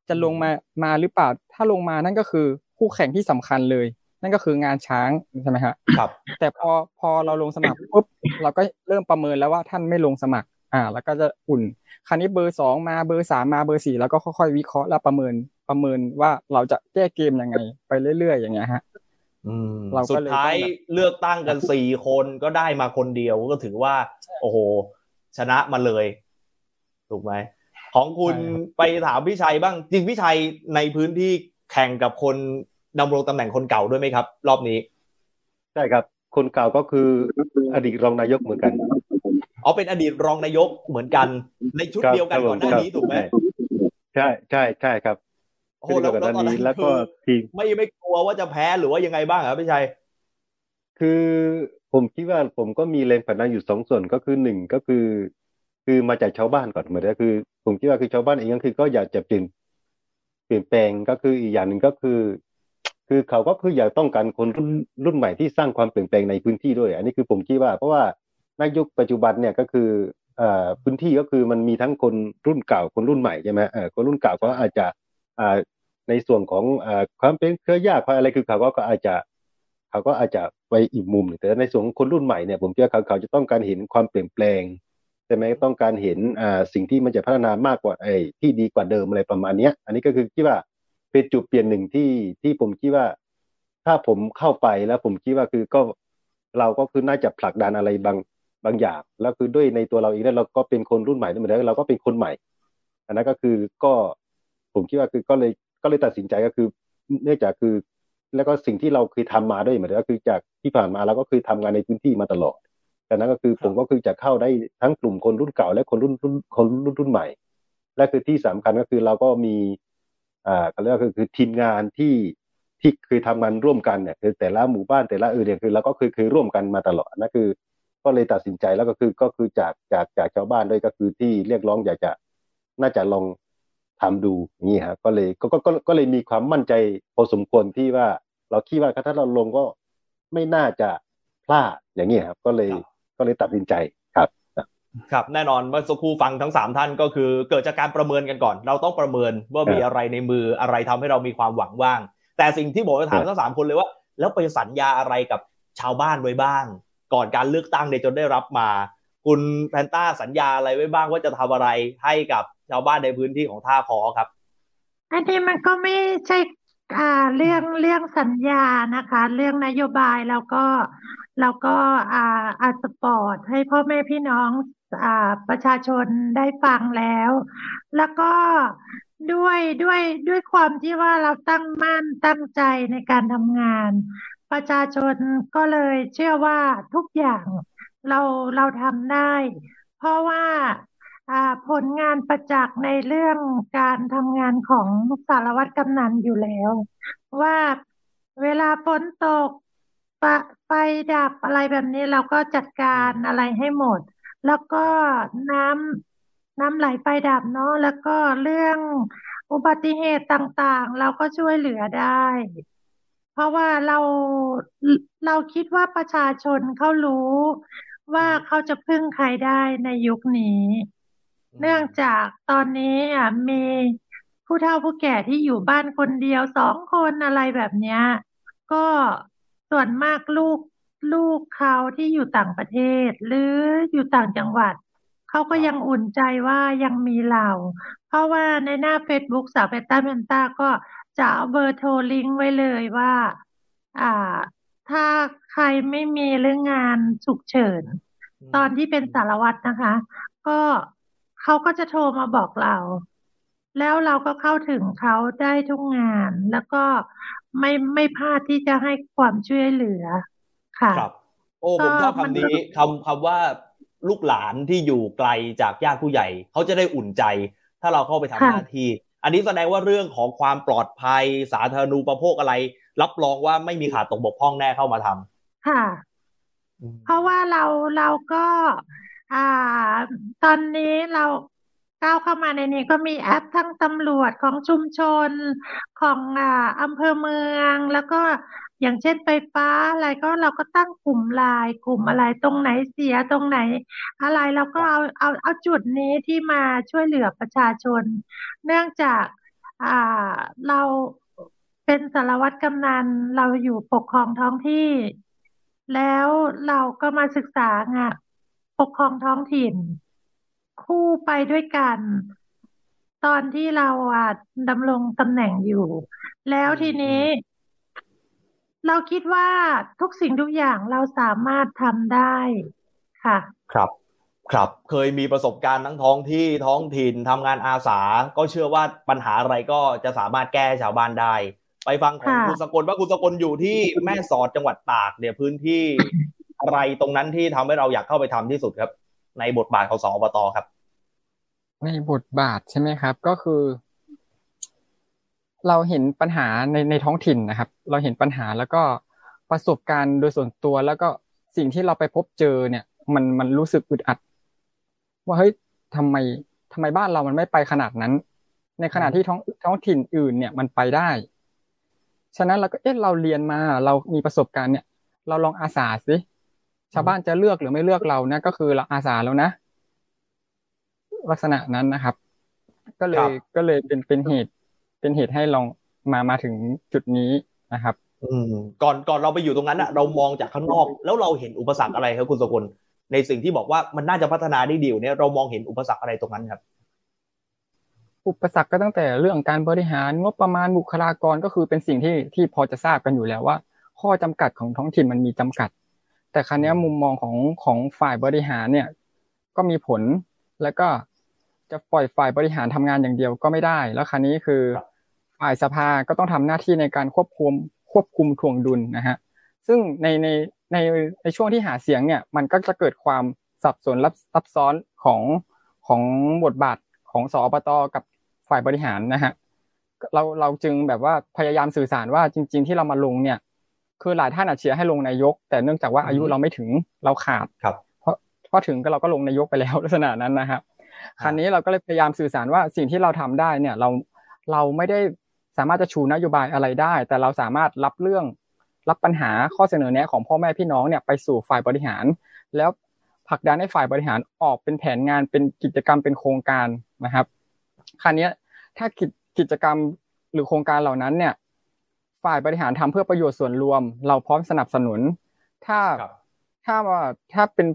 จะลงมามาหรือเปล่าถ้าลงมานั่นก็คือคู่แข่งที่สำคัญเลยนั่นก็คืองานช้างใช่ไหมครับครับแต่พอพอเราลงสมัครปุ๊บเราก็เริ่มประเมินแล้วว่าท่านไม่ลงสมัครอ่าแล้วก็จะอุ่นคราวนี้เบอร์สองมาเบอร์สามมาเบอร์สี่แล้วก็ค่อยๆวิเคราะห์แล้วประเมินประเมินว่าเราจะแก้เกมยังไงไปเรื่อยๆอย่างเงี้ยฮะอืมสุดท้ายเลือกตั้งกันสี่คนก็ได้มาคนเดียวก็ถือว่าโอ้โหชนะมาเลยถูกไหมของคุณไปถามพี่ชัยบ้างจริงพี่ชัยในพื้นที่แข่งกับคนดำรงตำแหน่งคนเก่าด้วยไหมครับรอบนี้ใช่ครับคนเก่าก็คืออดีตรองนายกเหมือนกันอ๋อเป็นอดีตรองนายกเหมือนกันในชุดเดียวกันก่อนหน้านี้ถูกไหมใช่ใช่ใช่ครับโอ้แล้วตอนนี้แล้วก็ทีมไม่ไม่กลัวว่าจะแพ้หรือว่ายังไงบ้างครับพี่ชัยคือผมคิดว่าผมก็มีแรงผลักดันอยู่สองส่วนก็คือหนึ่งก็คือคือมาจากชาวบ้านก่อนเหมือนกันคือผมคิดว่าคือชาวบ้านเองก็คือก็อยากจะเปลี่ยนเปลี่ยนแปลงก็คืออีกอย่างหนึ่งก็คือคือเขาก็คืออยากต้องการคนรุ่นรุ่นใหม่ที่สร้างความเปลี่ยนแปลงในพื้นที่ด้วยอันนี้คือผมคิดว่าเพราะว่านายกปัจจุบันเนี่ยก็คือเอ่อพื้นที่ก็คือมันมีทั้งคนรุ่นเก่าคนรุ่นใหม่ใช่ไหมเออคนรุ่นเก่าก็อาจจะอ่าในส่วนของอ่าความเป็นเครือญาติอะไรคือเขาก็อาจจะเขาก็อาจจะไปอีกมุมหนึ่งแต่ในส่วนของคนรุ่นใหม่เนี่ยผมคิดว่าเขาเขาจะต้องการเห็นความเปลี่ยนแปลงใช่ไหมต้องการเห็นอ่าสิ่งที่มันจะพัฒนามากกว่าไอ้ที่ดีกว่าเดิมอะไรประมาณนี้อันนี้ก็คือคิดว่าเป็นจุดเปลี่ยนหนึ่งที่ที่ผมคิดว่าถ้าผมเข้าไปแล้วผมคิดว่าคือก็เราก็คือน่าจะผลักดันอะไรบางบางอย่างแล้วคือด้วยในตัวเราเองแล้วเราก็เป็นคนรุ่นใหม่เหมือนกันเราก็เป็นคนใหม่อันนั้นก็คือก็ผมคิดว่าคือก็เลยก็เลยตัดสินใจก็คือเนื่องจากคือแล้วก็สิ่งที่เราเคยทำมาด้วยเหมือนกันก็คือจากที่ผ่านมาเราก็คือทำงานในพื้นที่มาตลอดแต่นั้นก็คือผมก็คือจะเข้าได้ทั้งกลุ่มคนรุ่นเก่าและคนรุ่นรุ่นคนรุ่นรุ่นใหม่และคือที่สำคัญก็คือเราก็มีอ่าก็เรียกว่าคือคือทีมงานที่ที่เคยทำงานร่วมกันเนี่ยคือแต่ละหมู่บ้านแต่ละเออเนี่ยคือเราก็เคยเคยร่วมกันมาตลอดนั่นคือก็เลยตัดสินใจแล้วก็คือก็คือจากจากจากชาวบ้านด้วยก็คือที่เรียกร้องอยากจะน่าจะลองทำดูอย่างนี้ฮะก็เลยก็ก็ก็เลยมีความมั่นใจพอสมควรที่ว่า เราคิดว่าถ้าเราลงก็ไม่น่าจะพลาดอย่างนี้ครับก็เลยก็เลยตัดสินใจครับครับแน่นอนเมื่อสักครู่ฟังทั้งสามท่านก็คือเกิดจากการประเมินกันก่อนเราต้องประเมินว่ามีอะไรในมืออะไรทำให้เรามีความหวังว่างแต่สิ่งที่ผมจะถามทั้งสามคนเลยว่าแล้วไปสัญญาอะไรกับชาวบ้านไว้บ้างก่อนการเลือกตั้งเนี่ยจนได้รับมาคุณแพนต้าสัญญาอะไรไว้บ้างว่าจะทำอะไรให้กับชาวบ้านในพื้นที่ของท่าพอครับอันนี้มันก็ไม่ใช่อ่าเรื่องเรื่องสัญญานะคะเรื่องนโยบายแล้วก็แล้วก็อ่าอัดสปอร์ตให้พ่อแม่พี่น้องอ่าประชาชนได้ฟังแล้วแล้วก็ด้วยด้วยด้วยความที่ว่าเราตั้งมั่นตั้งใจในการทำงานประชาชนก็เลยเชื่อว่าทุกอย่างเราเราทำได้เพราะว่าผลงานประจักษ์ในเรื่องการทำงานของสารวัตรกำนันอยู่แล้วว่าเวลาฝนตกไฟดับอะไรแบบนี้เราก็จัดการอะไรให้หมดแล้วก็น้ำน้ำไหลไฟดับเนาะแล้วก็เรื่องอุบัติเหตุต่างๆเราก็ช่วยเหลือได้เพราะว่าเราเราคิดว่าประชาชนเขารู้ว่าเขาจะพึ่งใครได้ในยุคนี้เนื่องจากตอนนี้มีผู้เฒ่าผู้แก่ที่อยู่บ้านคนเดียวสองคนอะไรแบบนี้ก็ส่วนมากลูกลูกเขาที่อยู่ต่างประเทศหรืออยู่ต่างจังหวัดเขาก็ยังอุ่นใจว่ายังมีเราเพราะว่าในหน้า Facebook สาวเพนต้าเพนต้าก็จะเอาเบอร์โทรลิงก์ไว้เลยว่าอ่าถ้าใครไม่มีเรื่องงานฉุกเฉินตอนที่เป็นสารวัตรนะคะก็เขาก็จะโทรมาบอกเราแล้วเราก็เข้าถึงเขาได้ทุกงานแล้วก็ไม่ไม่พลาดที่จะให้ความช่วยเหลือค่ะครับโอ้ผมชอบคำนี้คำคำว่าลูกหลานที่อยู่ไกลจากญาติผู้ใหญ่เขาจะได้อุ่นใจถ้าเราเข้าไปทำหน้าที่อันนี้แสดงว่าเรื่องของความปลอดภัยสาธารณูปโภคอะไรรับรองว่าไม่มีขาดตกบกพร่องแน่เข้ามาทำค่ะเพราะว่าเราเราก็อ่าตอนนี้เราก้าวเข้ามาในนี้ก็มีแอปทั้งตำรวจของชุมชนของอ่าอำเภอเมืองแล้วก็อย่างเช่นไฟฟ้าอะไรก็เราก็ตั้งกลุ่มไลน์กลุ่มอะไรตรงไหนเสียตรงไหนอะไรเราก็เอาเอาเอาจุดนี้ที่มาช่วยเหลือประชาชนเนื่องจากอ่าเราเป็นสารวัตรกำนันเราอยู่ปกครองท้องที่แล้วเราก็มาศึกษางานปกครองท้องถิ่นคู่ไปด้วยกันตอนที่เราอ่ะดำรงตำแหน่งอยู่แล้วทีนี้เราคิดว่าทุกสิ่งทุกอย่างเราสามารถทำได้ค่ะครับครับเคยมีประสบการณ์ทั้งท้องที่ท้องถิ่นทำงานอาสาก็เชื่อว่าปัญหาอะไรก็จะสามารถแก้ชาวบ้านได้ไปฟังของคุณสกลว่าคุณสกลอยู่ที่แม่สอดจังหวัดตากเนี่ยพื้นที่อะไรตรงนั้นที่ทำให้เราอยากเข้าไปทำที่สุดครับในบทบาทของสอบต.ครับในบทบาทใช่ไหมครับก็คือเราเห็นปัญหาในในท้องถิ่นนะครับเราเห็นปัญหาแล้วก็ประสบการณ์โดยส่วนตัวแล้วก็สิ่งที่เราไปพบเจอเนี่ยมันมันรู้สึกอึดอัดว่าเฮ้ยทำไมทำไมบ้านเรามันไม่ไปขนาดนั้นในขณะที่ท้องท้องถิ่นอื่นเนี่ยมันไปได้ฉะนั้นเราก็เอ๊ะเราเรียนมาเรามีประสบการณ์เนี่ยเราลองอาสาสิชาวบ้านจะเลือกหรือไม่เลือกเรานะก็คือเราอาสาแล้วนะลักษณะนั้นนะครับก็เลยก็เลยเป็นเป็นเหตุเป็นเหตุให้ลองมามาถึงจุดนี้นะครับอืมก่อนก่อนเราไปอยู่ตรงนั้นน่ะเรามองจากข้างนอกแล้วเราเห็นอุปสรรคอะไรครับคุณสกลในสิ่งที่บอกว่ามันน่าจะพัฒนาได้ดีเนี่ยเรามองเห็นอุปสรรคอะไรตรงนั้นครับอุปสรรคก็ตั้งแต่เรื่องการบริหารงบประมาณบุคลากรก็คือเป็นสิ่งที่ที่พอจะทราบกันอยู่แล้วว่าข้อจำกัดของท้องถิ่นมันมีจำกัดแต่คราวนี้มุมมองของของฝ่ายบริหารเนี่ยก็มีผลแล้วก็จะปล่อยฝ่ายบริหารทำงานอย่างเดียวก็ไม่ได้แล้วคราวนี้คือฝ่ายสภาก็ต้องทำหน้าที่ในการควบคุมควบคุมถ่วงดุลนะฮะซึ่งในในในในช่วงที่หาเสียงเนี่ยมันก็จะเกิดความสับสนซับซ้อนของของบทบาทของสอบต.กับฝ่ายบริหารนะฮะเราเราจึงแบบว่าพยายามสื่อสารว่าจริงๆที่เรามาลงเนี่ยคือหลายท่านอาจเชียร์ให้ลงนายกแต่เนื่องจากว่าอายุเราไม่ถึงเราขาดครับเพราะพอถึงก็เราก็ลงนายกไปแล้วลักษณะนั้นนะฮะคราวนี้เราก็เลยพยายามสื่อสารว่าสิ่งที่เราทำได้เนี่ยเราเราไม่ได้ สามารถจะชูนโยบายอะไรได้แต่เราสามารถรับเรื่องรับปัญหาข้อเสนอแนะของพ่อแม่พี่น้องเนี่ยไปสู่ฝ่ายบริหารแล้วผลักดันให้ฝ่ายบริหารออกเป็นแผนงานเป็นกิจกรรมเป็นโครงการนะครับคราวนี้ถ้ากิจกรรมหรือโครงการเหล่านั้นเนี่ยฝ่ายบริหารทำเพื่อประโยชน์ส่วนรวมเราพร้อมสนับสนุนถ้าถ้าถ้าเป็น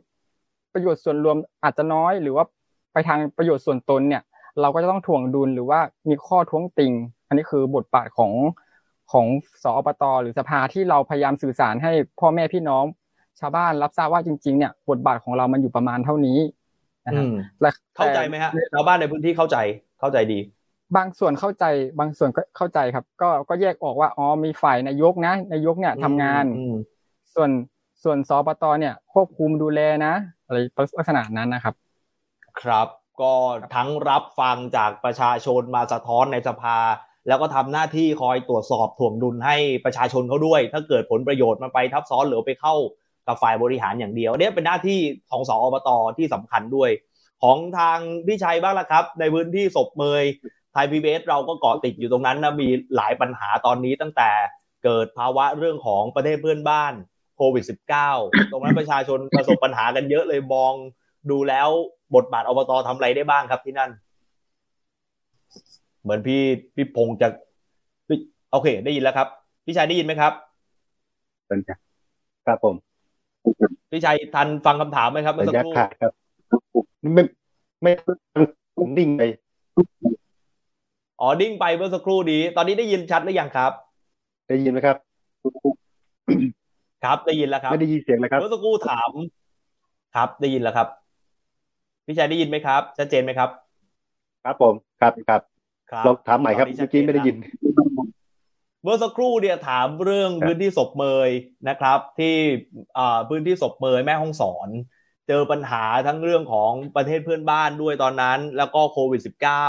ประโยชน์ส่วนรวมอาจจะน้อยหรือว่าไปทางประโยชน์ส่วนตนเนี่ยเราก็จะต้องถ่วงดุลหรือว่ามีข้อท้วงติงอันนี้คือบทบาทของของสอปตหรือสภาที่เราพยายามสื่อสารให้พ่อแม่พี่น้องชาวบ้านรับทราบว่าจริงๆเนี่ยบทบาทของเรามันอยู่ประมาณเท่านี้นะครับเข้าใจไหมฮะชาวบ้านในพื้นที่เข้าใจเข้าใจดีบางส่วนเข้าใจบางส่วนก็เข้าใจครับก็ก็แยกออกว่าอ๋อมีฝ่ายนายกนะนายกเนี่ยทำงานส่วนส่วนสปตเนี่ยควบคุมดูแลนะอะไรลักษณะนั้นนะครับครับก็ทั้งรับฟังจากประชาชนมาสะท้อนในสภาแล้วก็ทำหน้าที่คอยตรวจสอบถ่วงดุลให้ประชาชนเขาด้วยถ้าเกิดผลประโยชน์มันไปทับซ้อนหรือไปเข้ากับฝ่ายบริหารอย่างเดียวเนี่ยเป็นหน้าที่ของสอปตที่สำคัญด้วยของทางพี่ชัยบ้างละครับในพื้นที่ศพเมยไทย พี บี เอส เราก็เกาะติดอยู่ตรงนั้นนะมีหลายปัญหาตอนนี้ตั้งแต่เกิดภาวะเรื่องของประเทศเพื่อนบ้านโควิด สิบเก้า ตรงนั้นประชาชนประสบปัญหากันเยอะเลยมองดูแล้วบทบาทอบต.ทำอะไรได้บ้างครับที่นั่นเหมือนพี่พี่พงษ์จะโอเคได้ยินแล้วครับพี่ชัยได้ยินไหมครับเป็นครับครับผมพี่ชัยทันฟังคำถามไหมครับเมื่อสักครู่ครับไม่ไม่ผมดิ่งไปอ๋อดิ่งไปเมื่อสักครู่นี้ตอนนี้ได้ยินชัดหรือยังครับได้ยินไหมครับครับได้ยินแล้วครับไม่ได้ยินเสียงเลยครับเมื่อสักครู่ถามครับได้ยินแล้วครับพี่ชัยได้ยินไหมครับชัดเจนไหมครับครับผมครับครับเราถามใหม่ครับเมื่อกี้ไม่ได้ยินเมื่อสักครู่เนี่ยถามเรื่องพื้นที่ศพเมยนะครับที่พื้นที่ศพเมยแม่ฮ่องสอนเจอปัญหาทั้งเรื่องของประเทศเพื่อนบ้านด้วยตอนนั้นแล้วก็โควิดสิบเก้า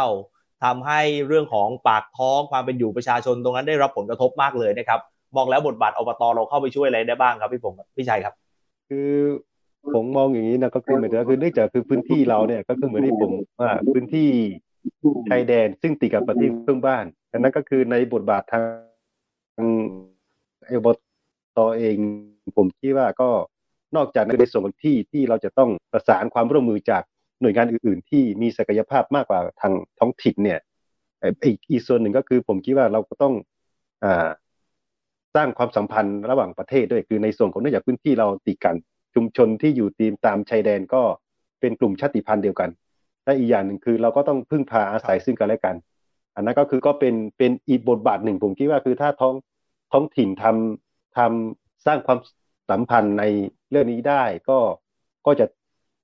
ทำให้เรื่องของปากท้องความเป็นอยู่ประชาชนตรงนั้นได้รับผลกระทบมากเลยนะครับมองแล้วบทบาทอบตเราเข้าไปช่วยอะไรได้บ้างครับพี่ผมพี่ชัยครับคือผมมองอย่างนี้นะก็คือเหมือนกับคือเนื่องจากคือพื้นที่เราเนี่ยก็คือเหมือนที่ผมว่าพื้นที่ชายแดนซึ่งติดกับประเทศเพื่อนบ้านดังนั้นก็คือในบทบาททางอบตเองผมคิดว่าก็นอกจากในส่วนที่ที่เราจะต้องประสานความร่วมมือจากหน่วยงานอื่นๆที่มีศักยภาพมากกว่าทางท้องถิ่นเนี่ยอีกอีกส่วนหนึ่งก็คือผมคิดว่าเราก็ต้องอ่าสร้างความสัมพันธ์ระหว่างประเทศด้วยคือในส่วนของเนื่องจากพื้นที่เราติดกันชุมชนที่อยู่ตีมตามชายแดนก็เป็นกลุ่มชาติพันธุ์เดียวกันและอีกอย่างหนึ่งคือเราก็ต้องพึ่งพาอาศัยซึ่งกันและกันอันนั้นก็คือก็เป็นเป็นอีกบทบาทหนึ่งผมคิดว่าคือถ้าท้องท้องถิ่นทำทำสร้างความสัมพันธ์ในเรื่องนี้ได้ก็ก็จะ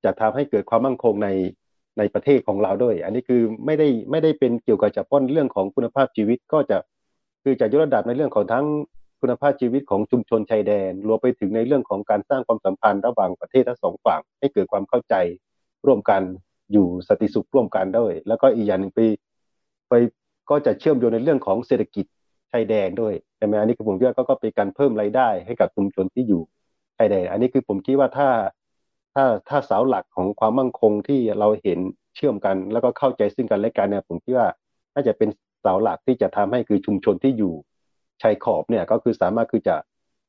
จะทำให้เกิดความมั่นคงในในประเทศของเราด้วยอันนี้คือไม่ได้ไม่ได้เป็นเกี่ยวกับเฉพาะเรื่องของคุณภาพชีวิตก็จะคือจะยกระดับในเรื่องของทั้งคุณภาพชีวิตของชุมชนชายแดนรวมไปถึงในเรื่องของการสร้างความสัมพันธ์ระหว่างประเทศทั้งสองฝั่งให้เกิดความเข้าใจร่วมกันอยู่สันติสุขร่วมกันด้วยแล้วก็อีกอย่างหนึ่งไปไปก็จะเชื่อมโยงในเรื่องของเศรษฐกิจชายแดนด้วยใช่ไหมอันนี้คือผมคิดว่าก็เป็นการเพิ่มรายได้ให้กับชุมชนที่อยู่ชายแดนอันนี้คือผมคิดว่าถ้าถ้าถ้าเสาหลักของความมั่นคงที่เราเห็นเชื่อมกันแล้วก็เข้าใจซึ่งกันและกันเนี่ยผมคิดว่าน่าจะเป็นเสาหลักที่จะทำให้คือชุมชนที่อยู่ชายขอบเนี่ยก็คือสามารถคือจะ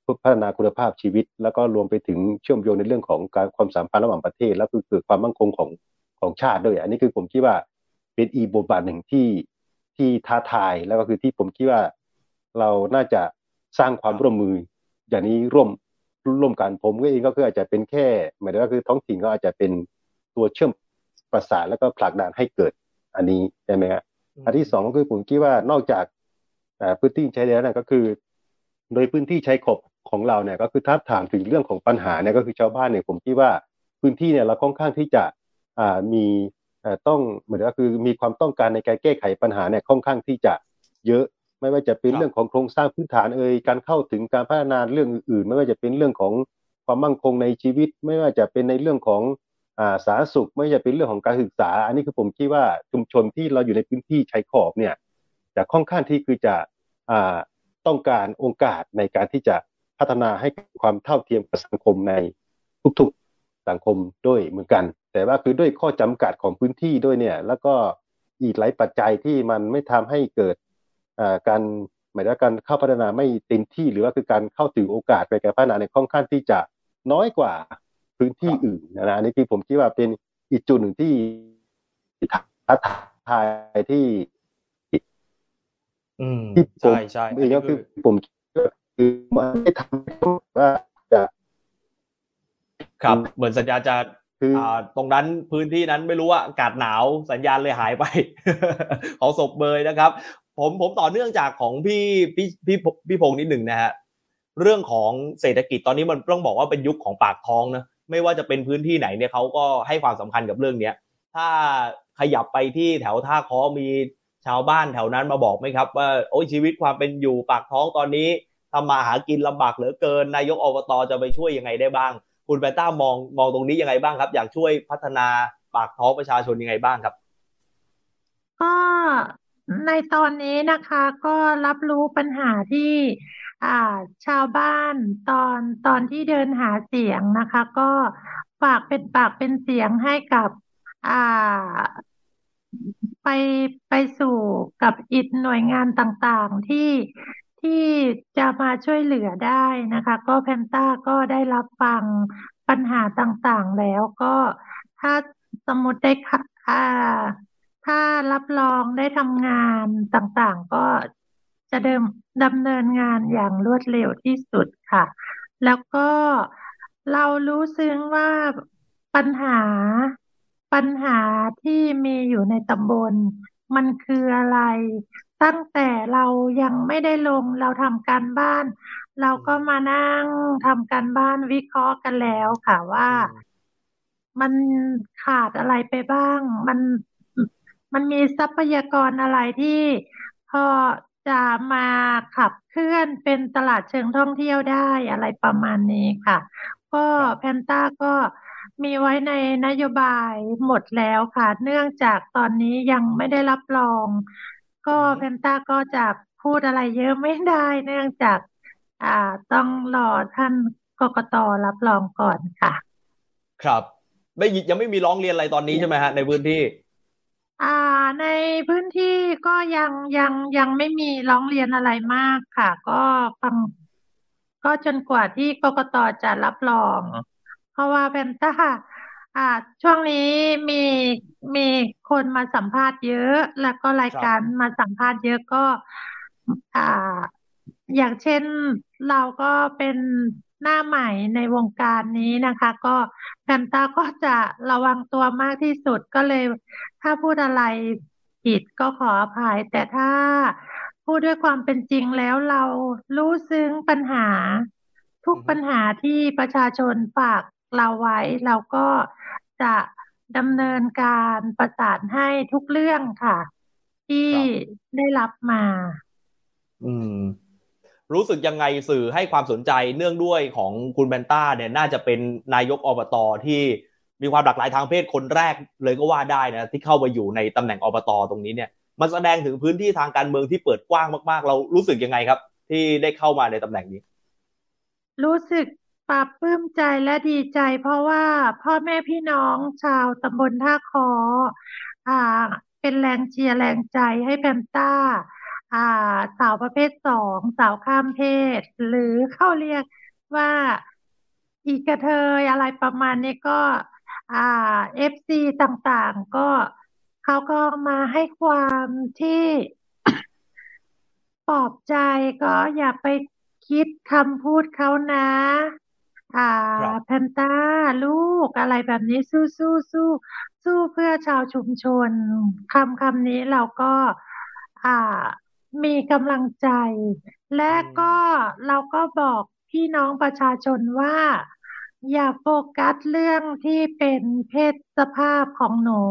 พัฒนาคุณภาพชีวิตแล้วก็รวมไปถึงเชื่อมโยงในเรื่องของการความสัมพันธ์ระหว่างประเทศแล้วคือเกิดความมั่นคงของของชาติด้วยอันนี้คือผมคิดว่าเป็นอีกบทบาทหนึ่งที่ที่ท้าทายแล้วก็คือที่ผมคิดว่าเราน่าจะสร้างความร่วมมืออย่างนี้ร่วมร่วมกันผมก็เองก็คืออาจจะเป็นแค่หมายถึงว่าคือท้องถิ่นก็อาจจะเป็นตัวเชื่อมประสานแล้วก็ผลักดันให้เกิดอันนี้ใช่ไหมครับอันที่สองก็คือผมคิดว่านอกจากพื้นที่ชายแดนเนี่ยก็คือโดยพื้นที่ชายขอบของเราเนี่ยก็คือถ้าถามถึงเรื่องของปัญหาเนี่ยก็คือชาวบ้านเนี่ยผมคิดว่าพื้นที่เนี่ยเราค่อนข้างที่จะอ่ามีเอ่อต้องเหมือนก็คือมีความต้องการในการแก้ไขปัญหาเนี่ยค่อนข้างที่จะเยอะไม่ว่าจะเป็นเรื่องของโครงสร้างพื้นฐานเอ่ยการเข้าถึงการพัฒนาเรื่องอื่นๆไม่ว่าจะเป็นเรื่องของความมั่นคงในชีวิตไม่ว่าจะเป็นในเรื่องของอ่าสาธารณสุขไม่ว่าจะเป็นเรื่องของการศึกษาอันนี้คือผมคิดว่าชุมชนที่เราอยู่ในพื้นที่ชายขอบเนี่ยจะค่อนข้างที่คือจะอ่าต้องการโอกาสในการที่จะพัฒนาให้ความเท่าเทียมกับสังคมในทุกๆสังคมด้วยเหมือนกันแต่ว่าคือด้วยข้อจำกัดของพื้นที่ด้วยเนี่ยแล้วก็อีกหลายปัจจัยที่มันไม่ทำให้เกิด การหมายถึงการเข้าพัฒนาไม่เต็มที่หรือว่าคือการเข้าถึงโอกาสไปการพัฒนาในค่อนข้างที่จะน้อยกว่าพื้นที่อื่นนะอันนี้ที่ผมคิดว่าเป็นอีกจุดหนึ่งที่ท้าทายที่ที่ผมเองก็คือผมคือมันไม่ทำว่าจะครับเหมือนสัญญาจะอ่าตรงนั้นพื้นที่นั้นไม่รู้ว่าอากาศหนาวสัญญาณเลยหายไปของศพเบยนะครับผมผมต่อเนื่องจากของพี่พี่พี่พี่พงษ์นิดหนึ่งนะฮะเรื่องของเศรษฐกิจตอนนี้มันต้องบอกว่าเป็นยุคของปากท้องนะไม่ว่าจะเป็นพื้นที่ไหนเนี่ยเขาก็ให้ความสำคัญกับเรื่องนี้ถ้าขยับไปที่แถวท่าค้อมีชาวบ้านแถวนั้นมาบอกไหมครับว่าโอ้ยชีวิตความเป็นอยู่ปากท้องตอนนี้ทำมาหากินลำบากเหลือเกินนายกอบต.จะไปช่วยยังไงได้บ้างคุณเบต้ามองมองตรงนี้ยังไงบ้างครับอยากช่วยพัฒนาปากท้องประชาชนยังไงบ้างครับก็ในตอนนี้นะคะก็รับรู้ปัญหาที่อ่าชาวบ้านตอนตอนที่เดินหาเสียงนะคะก็ฝากเป็นปากเป็นเสียงให้กับอ่าไปไปสู่กับอีกหน่วยงานต่างๆที่ที่จะมาช่วยเหลือได้นะคะก็แพนต้าก็ได้รับฟังปัญหาต่างๆแล้วก็ถ้าสมมติได้อ่าถ้ารับรองได้ทำงานต่างๆก็จะเดิมดำเนินงานอย่างรวดเร็วที่สุดค่ะแล้วก็เรารู้ซึ้งว่าปัญหาปัญหาที่มีอยู่ในตำบลมันคืออะไรตั้งแต่เรายังไม่ได้ลงเราทำการบ้านเราก็มานั่งทำการบ้านวิเคราะห์กันแล้วค่ะว่ามันขาดอะไรไปบ้างมันมันมีทรัพยากรอะไรที่พอจะมาขับเคลื่อนเป็นตลาดเชิงท่องเที่ยวได้อะไรประมาณนี้ค่ะก็แพนต้าก็มีไว้ในนโยบายหมดแล้วค่ะเนื่องจากตอนนี้ยังไม่ได้รับรองก็แพนต้าก็จะพูดอะไรเยอะไม่ได้เนื่องจากอ่าต้องรอท่านกกต.รับรองก่อนค่ะครับไม่ยังไม่มีร้องเรียนอะไรตอนนี้ใช่ไหมฮะในพื้นที่อ่าในพื้นที่ก็ยังยังยังไม่มีร้องเรียนอะไรมากค่ะก็ฟังก็จนกว่าที่กกต.จะรับรองเพราะว่าแพนต้าอ่าช่วงนี้มีมีคนมาสัมภาษณ์เยอะแล้วก็รายการมาสัมภาษณ์เยอะก็อ่าอย่างเช่นเราก็เป็นหน้าใหม่ในวงการนี้นะคะก็แพนต้าก็จะระวังตัวมากที่สุดก็เลยถ้าพูดอะไรผิดก็ขออภัยแต่ถ้าพูดด้วยความเป็นจริงแล้วเรารู้ซึ้งปัญหาทุกปัญหาที่ประชาชนฝากเราไว้เราก็จะดำเนินการประสานให้ทุกเรื่องค่ะที่ได้รับมาอืมรู้สึกยังไงสื่อให้ความสนใจเนื่องด้วยของคุณแบนต้าเนี่ยน่าจะเป็นนายกอบต.ที่มีความหลากหลายทางเพศคนแรกเลยก็ว่าได้นะที่เข้ามาอยู่ในตำแหน่งอบต.ตรงนี้เนี่ยมันแสดงถึงพื้นที่ทางการเมืองที่เปิดกว้างมากๆเรารู้สึกยังไงครับที่ได้เข้ามาในตำแหน่งนี้รู้สึกปลาปลื้มใจและดีใจเพราะว่าพ่อแม่พี่น้องชาวตำบลท่าค้ออ่าเป็นแรงเชียร์แรงใจให้แพนต้าอ่าสาวประเภทสองสาวข้ามเพศหรือเขาเรียกว่าอีกระเทยอะไรประมาณนี้ก็อ่า เอฟ ซี ต่างๆก็เขาก็มาให้ความที่ ปลอบใจก็อย่าไปคิดคำพูดเขานะอ่าแพนต้าลูกอะไรแบบนี้สู้สู้สู้สู้เพื่อชาวชุมชนคำคำนี้เราก็อ่ามีกำลังใจและก็เราก็บอกพี่น้องประชาชนว่าอย่าโฟกัสเรื่องที่เป็นเพศสภาพของหนู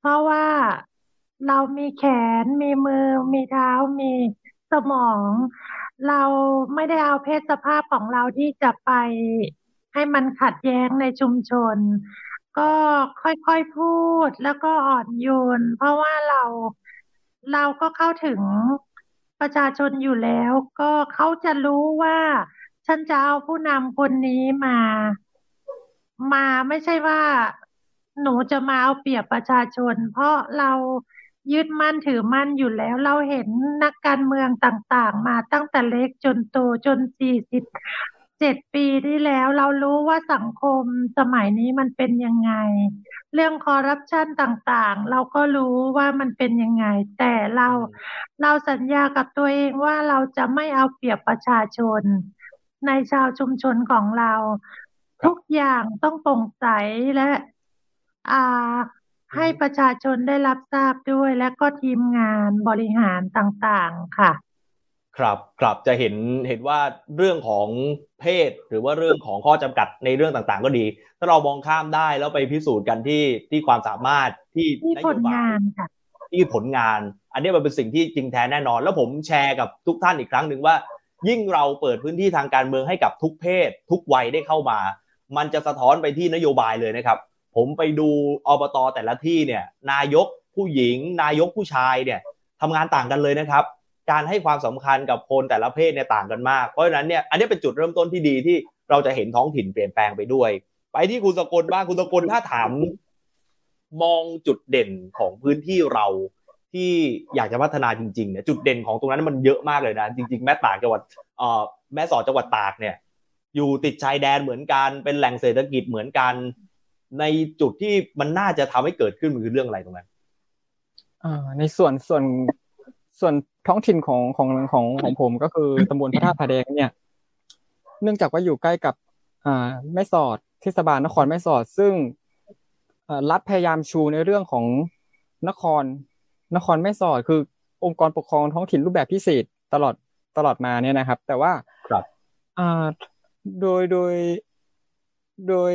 เพราะว่าเรามีแขนมีมือมีเท้ามีสมองเราไม่ได้เอาเพศสภาพของเราที่จะไปให้มันขัดแย้งในชุมชนก็ค่อยๆพูดแล้วก็อ่อนโยนเพราะว่าเราเราก็เข้าถึงประชาชนอยู่แล้วก็เขาจะรู้ว่าฉันจะเอาผู้นำคนนี้มามาไม่ใช่ว่าหนูจะมาเอาเปรียบประชาชนเพราะเรา ยึดมั่นถือมั่นอยู่แล้วเราเห็นนักการเมืองต่างๆมาตั้งแต่เล็กจนโตจนสี่สิบเจ็ดปีที่แล้วเรารู้ว่าสังคมสมัยนี้มันเป็นยังไงเรื่องคอร์รัปชันต่างๆเราก็รู้ว่ามันเป็นยังไงแต่เราเราสัญญากับตัวเองว่าเราจะไม่เอาเปรียบประชาชนในชาวชุมชนของเราทุกอย่างต้องโปร่งใสและอ่าให้ประชาชนได้รับทราบด้วยและก็ทีมงานบริหารต่างๆค่ะครับครับจะเห็นเห็นว่าเรื่องของเพศหรือว่าเรื่องของข้อจำกัดในเรื่องต่างๆก็ดีถ้าเรามองข้ามได้แล้วไปพิสูจน์กันที่ที่ความสามารถที่ผลงานค่ะที่ผลงานอันนี้มันเป็นสิ่งที่จริงแท้แน่นอนแล้วผมแชร์กับทุกท่านอีกครั้งนึงว่ายิ่งเราเปิดพื้นที่ทางการเมืองให้กับทุกเพศทุกวัยได้เข้ามามันจะสะท้อนไปที่นโยบายเลยนะครับผมไปดูอบต.แต่ละที่เนี่ยนายกผู้หญิงนายกผู้ชายเนี่ยทำงานต่างกันเลยนะครับการให้ความสำคัญกับคนแต่ละเพศเนี่ยต่างกันมากเพราะฉะนั้นเนี่ยอันนี้เป็นจุดเริ่มต้นที่ดีที่เราจะเห็นท้องถิ่นเปลี่ยนแปลงไปด้วยไปที่คุณสกลบ้างคุณสกลถ้าถามมองจุดเด่นของพื้นที่เราที่อยากจะพัฒนาจริงๆเนี่ยจุดเด่นของตรงนั้นมันเยอะมากเลยนะจริงๆแม่ตากจังหวัดเอ่อแม่สอดจังหวัดตากเนี่ยอยู่ติดชายแดนเหมือนกันเป็นแหล่งเศรษฐกิจเหมือนกันในจุดที่มันน่าจะทำให้เกิดขึ้นมันคือเรื่องอะไรตรงนั้นอ่าในส่วนส่วนส่วนท้องถิ่นของของของของผมก็คือตำบลพระธาตุผาแดงเนี่ยเนื่องจากว่าอยู่ใกล้กับอ่าแม่สอดเทศบาลนครแม่สอดซึ่งอ่ารัฐพยายามชูในเรื่องของนครนครแม่สอดคือองค์กรปกครองท้องถิ่นรูปแบบพิเศษตลอดตลอดมาเนี่ยนะครับแต่ว่าครับอ่าโดยโดยโดย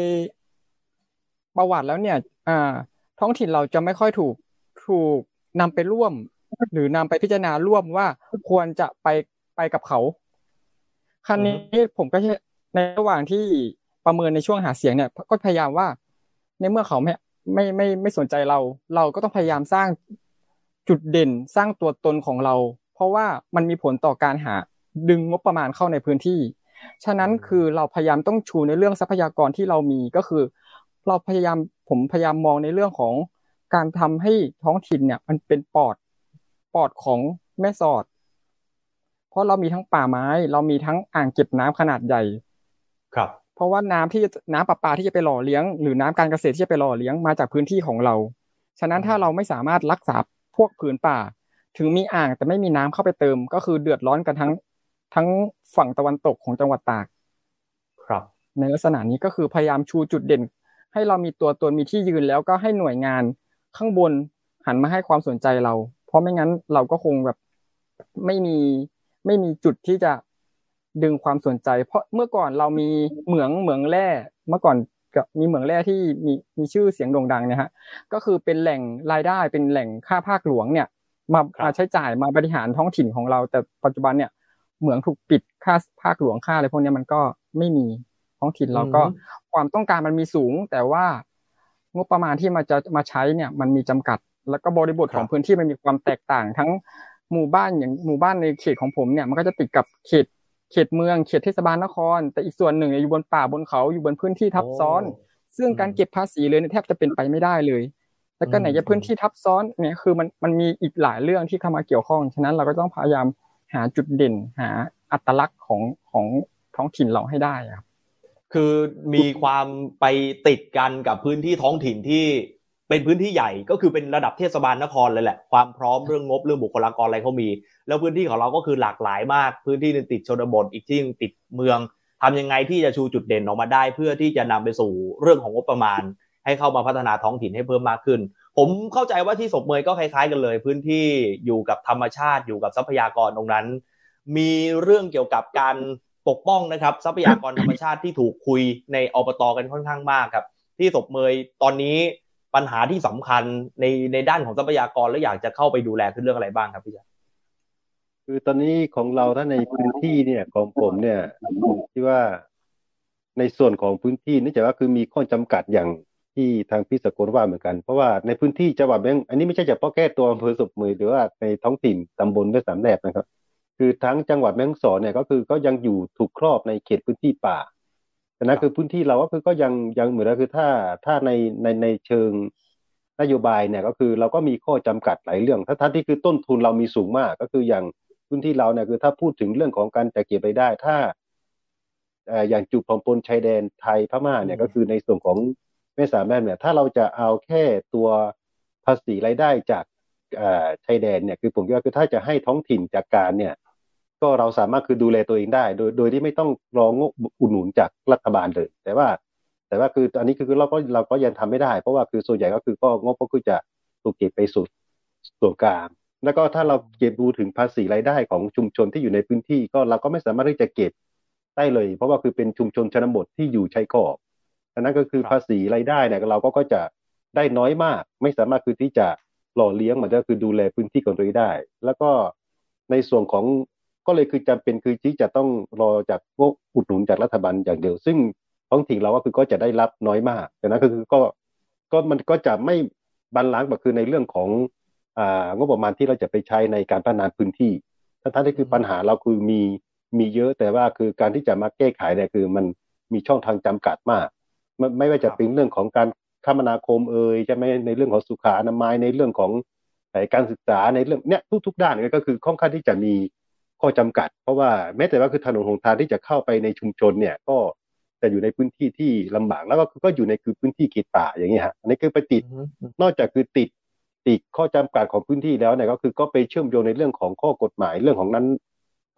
ประวัติแล้วเนี่ยอ่าท้องถิ่นเราจะไม่ค่อยถูกถูกนำไปร่วมหรือนำไปพิจารณาร่วมว่าควรจะไปไปกับเขาครั้งนี้ผมก็ในระหว่างที่ประเมินในช่วงหาเสียงเนี่ยก็พยายามว่าในเมื่อเขาไม่ไม่ไม่ไม่สนใจเราเราก็ต้องพยายามสร้างจุดเด่นสร้างตัวตนของเราเพราะว่ามันมีผลต่อการหาดึงงบประมาณเข้าในพื้นที่ฉะนั้นคือเราพยายามต้องชูในเรื่องทรัพยากรที่เรามีก็คือเราพยายามผมพยายามมองในเรื่องของการทำให้ท้องถิ่นเนี่ยมันเป็นปอดปอดของแม่สอดเพราะเรามีทั้งป่าไม้เรามีทั้งอ่างเก็บน้ำขนาดใหญ่ครับเพราะว่าน้ำที่น้ำประปาที่จะไปหล่อเลี้ยงหรือน้ำการเกษตรที่จะไปหล่อเลี้ยงมาจากพื้นที่ของเราฉะนั้นถ้าเราไม่สามารถรักษาพวกผืนป่าถึงมีอ่างแต่ไม่มีน้ำเข้าไปเติมก็คือเดือดร้อนกันทั้งทั้งฝั่งตะวันตกของจังหวัดตากครับในลักษณะนี้ก็คือพยายามชูจุดเด่นให้เรามีตัวตนมีที่ยืนแล้วก็ให้หน่วยงานข้างบนหันมาให้ความสนใจเราเพราะไม่งั้นเราก็คงแบบไม่มีไม่มีจุดที่จะดึงความสนใจเพราะเมื่อก่อนเรามีเหมืองเหมืองแร่เมื่อก่อนกับมีเหมืองแร่ที่มีมีชื่อเสียงโด่งดังนะฮะก็คือเป็นแหล่งรายได้เป็นแหล่งค่าภาคหลวงเนี่ยมามาใช้จ่ายมาบริหารท้องถิ่นของเราแต่ปัจจุบันเนี่ยเหมืองถูกปิดค่าภาคหลวงค่าอะไรพวกนี้มันก็ไม่มีท้องถิ่นเราก็ความต้องการมันมีสูงแต่ว่างบประมาณที่มาจะมาใช้เนี่ยมันมีจำกัดแล้วก็บริบทของพื้นที่มันมีความแตกต่างทั้งหมู่บ้านอย่างหมู่บ้านในเขตของผมเนี่ยมันก็จะติดกับเขตเขตเมืองเขตเทศบาลนครแต่อีกส่วนหนึ่งอยู่บนป่าบนเขาอยู่บนพื้นที่ทับซ้อนซึ่งการเก็บภาษีเลยเนี่ยแทบจะเป็นไปไม่ได้เลยแล้วก็ไหนจะพื้นที่ทับซ้อนเนี่ยคือมันมันมีอีกหลายเรื่องที่เข้ามาเกี่ยวข้องฉะนั้นเราก็ต้องพยายามหาจุดเด่นหาอัตลักษณ์ของของท้องถิ่นเราให้ได้ครับคือมีความไปติดกันกับพื้นที่ท้องถิ่นที่เป็นพื้นที่ใหญ่ก็คือเป็นระดับเทศบาลนครเลยแหละความพร้อมเรื่องงบเรื่องบุคลากรอะไรเขามีแล้วพื้นที่ของเราก็คือหลากหลายมากพื้นที่นึงติดชนบทอีกที่นึงติดเมืองทำยังไงที่จะชูจุดเด่นออกมาได้เพื่อที่จะนำไปสู่เรื่องของงบประมาณให้เข้ามาพัฒนาท้องถิ่นให้เพิ่มมากขึ้นผมเข้าใจว่าที่ศพเมยก็คล้ายๆกันเลยพื้นที่อยู่กับธรรมชาติอยู่กับทรัพยากรตรงนั้นมีเรื่องเกี่ยวกับการปกป้องนะครับทรัพยากรธรรมชาติที่ถูกคุยในอบตกันค่อนข้างมากครับที่ศพเมยตอนนี้ปัญหาที่สำคัญในในด้านของทรัพยากรแล้วอยากจะเข้าไปดูแลคือเรื่องอะไรบ้างครับพี่จ๊ะคือตอนนี้ของเราถ้าในพื้นที่เนี่ยของผมเนี่ยที่ว่าในส่วนของพื้นที่นี่จะว่าคือมีข้อจำกัดอย่างที่ทางพี่สกลว่าเหมือนกันเพราะว่าในพื้นที่จังหวัดอันนี้ไม่ใช่เฉพาะแค่ตัวอำเภอศพเมยหรือว่าในท้องถิ่นตำบลแม่สามแหลบนะครับคือทั้งจังหวัดแม่ฮ่องสอนเนี่ยก็คือก็ยังอยู่ถูกครอบในเขตพื้นที่ป่าแต่นั่นคือพื้นที่เราก็คือก็ยังยังเหมือนกันคือถ้าถ้าในในในเชิง นโยบายเนี่ยก็คือเราก็มีข้อจำกัดหลายเรื่องทั้งที่คือต้นทุนเรามีสูงมากก็คืออย่างพื้นที่เราเนี่ยคือถ้าพูดถึงเรื่องของการจัดเก็บรายได้ถ้าอย่างจุดผ่องปนชายแดนไทยพม่าเนี่ยก็คือในส่วนของแม่สามแม่เนี่ยถ้าเราจะเอาแค่ตัวภาษีรายได้จากชายแดนเนี่ยคือผมว่าคือถ้าจะให้ท้องถิ่นจัดการเนี่ยก็เราสามารถคือดูแลตัวเองได้โดยโดยที่ไม่ต้องรองบอุดหนุนจากรัฐบาลเลยแต่ว่าแต่ว่าคืออันนี้คือเราก็เราก็ยังทำไม่ได้เพราะว่าคือส่วนใหญ่ก็คือก็งบก็คือจะถูกเก็บไปสู่ส่วนกลางแล้วก็ถ้าเราเก็บดูถึงภาษีรายได้ของชุมชนที่อยู่ในพื้นที่ก็เราก็ไม่สามารถที่จะเก็บได้เลยเพราะว่าคือเป็นชุมชนชนบทที่อยู่ชายขอบอันนั้นก็คือภาษีรายได้เนี่ยเราก็ก็จะได้น้อยมากไม่สามารถคือที่จะหล่อเลี้ยงมันก็คือดูแลพื้นที่ของตัวเองได้แล้วก็ในส่วนของก็เลยคือจำเป็นคือที่จะต้องรอจากงบอุดหนุนจากรัฐบาลอย่างเดียวซึ่งท้องถิ่นเราก็คือก็จะได้รับน้อยมากแต่นั้นก็คือก็ก็มันก็จะไม่บาลานซ์แบบคือในเรื่องของอ่างบประมาณที่เราจะไปใช้ในการพัฒนาพื้นที่ทั้งๆที่คือปัญหาเราคือมีมีเยอะแต่ว่าคือการที่จะมาแก้ไขเนี่ยคือมันมีช่องทางจำกัดมากไม่ไม่ว่าจะเป็นเรื่องของการคมนาคมเอ่ยใช่ไหมในเรื่องของสุขอนามัยในเรื่องของการศึกษาในเรื่องเนี้ยทุกๆด้านก็คือค่อนข้างที่จะมีข้อจำกัดเพราะว่าแม้แต่ว่าคือถนนหนทางที่จะเข้าไปในชุมชนเนี่ยก็จะอยู่ในพื้นที่ที่ลำบากแล้วก็ก็อยู่ในคือพื้นที่เขตป่าอย่างนี้ฮะอันนี้คือไปติด mm-hmm. นอกจากคือติดติดข้อจำกัดของพื้นที่แล้วเนี่ยก็คือก็ไปเชื่อมโยงในเรื่องของข้อกฎหมายเรื่องของนั้น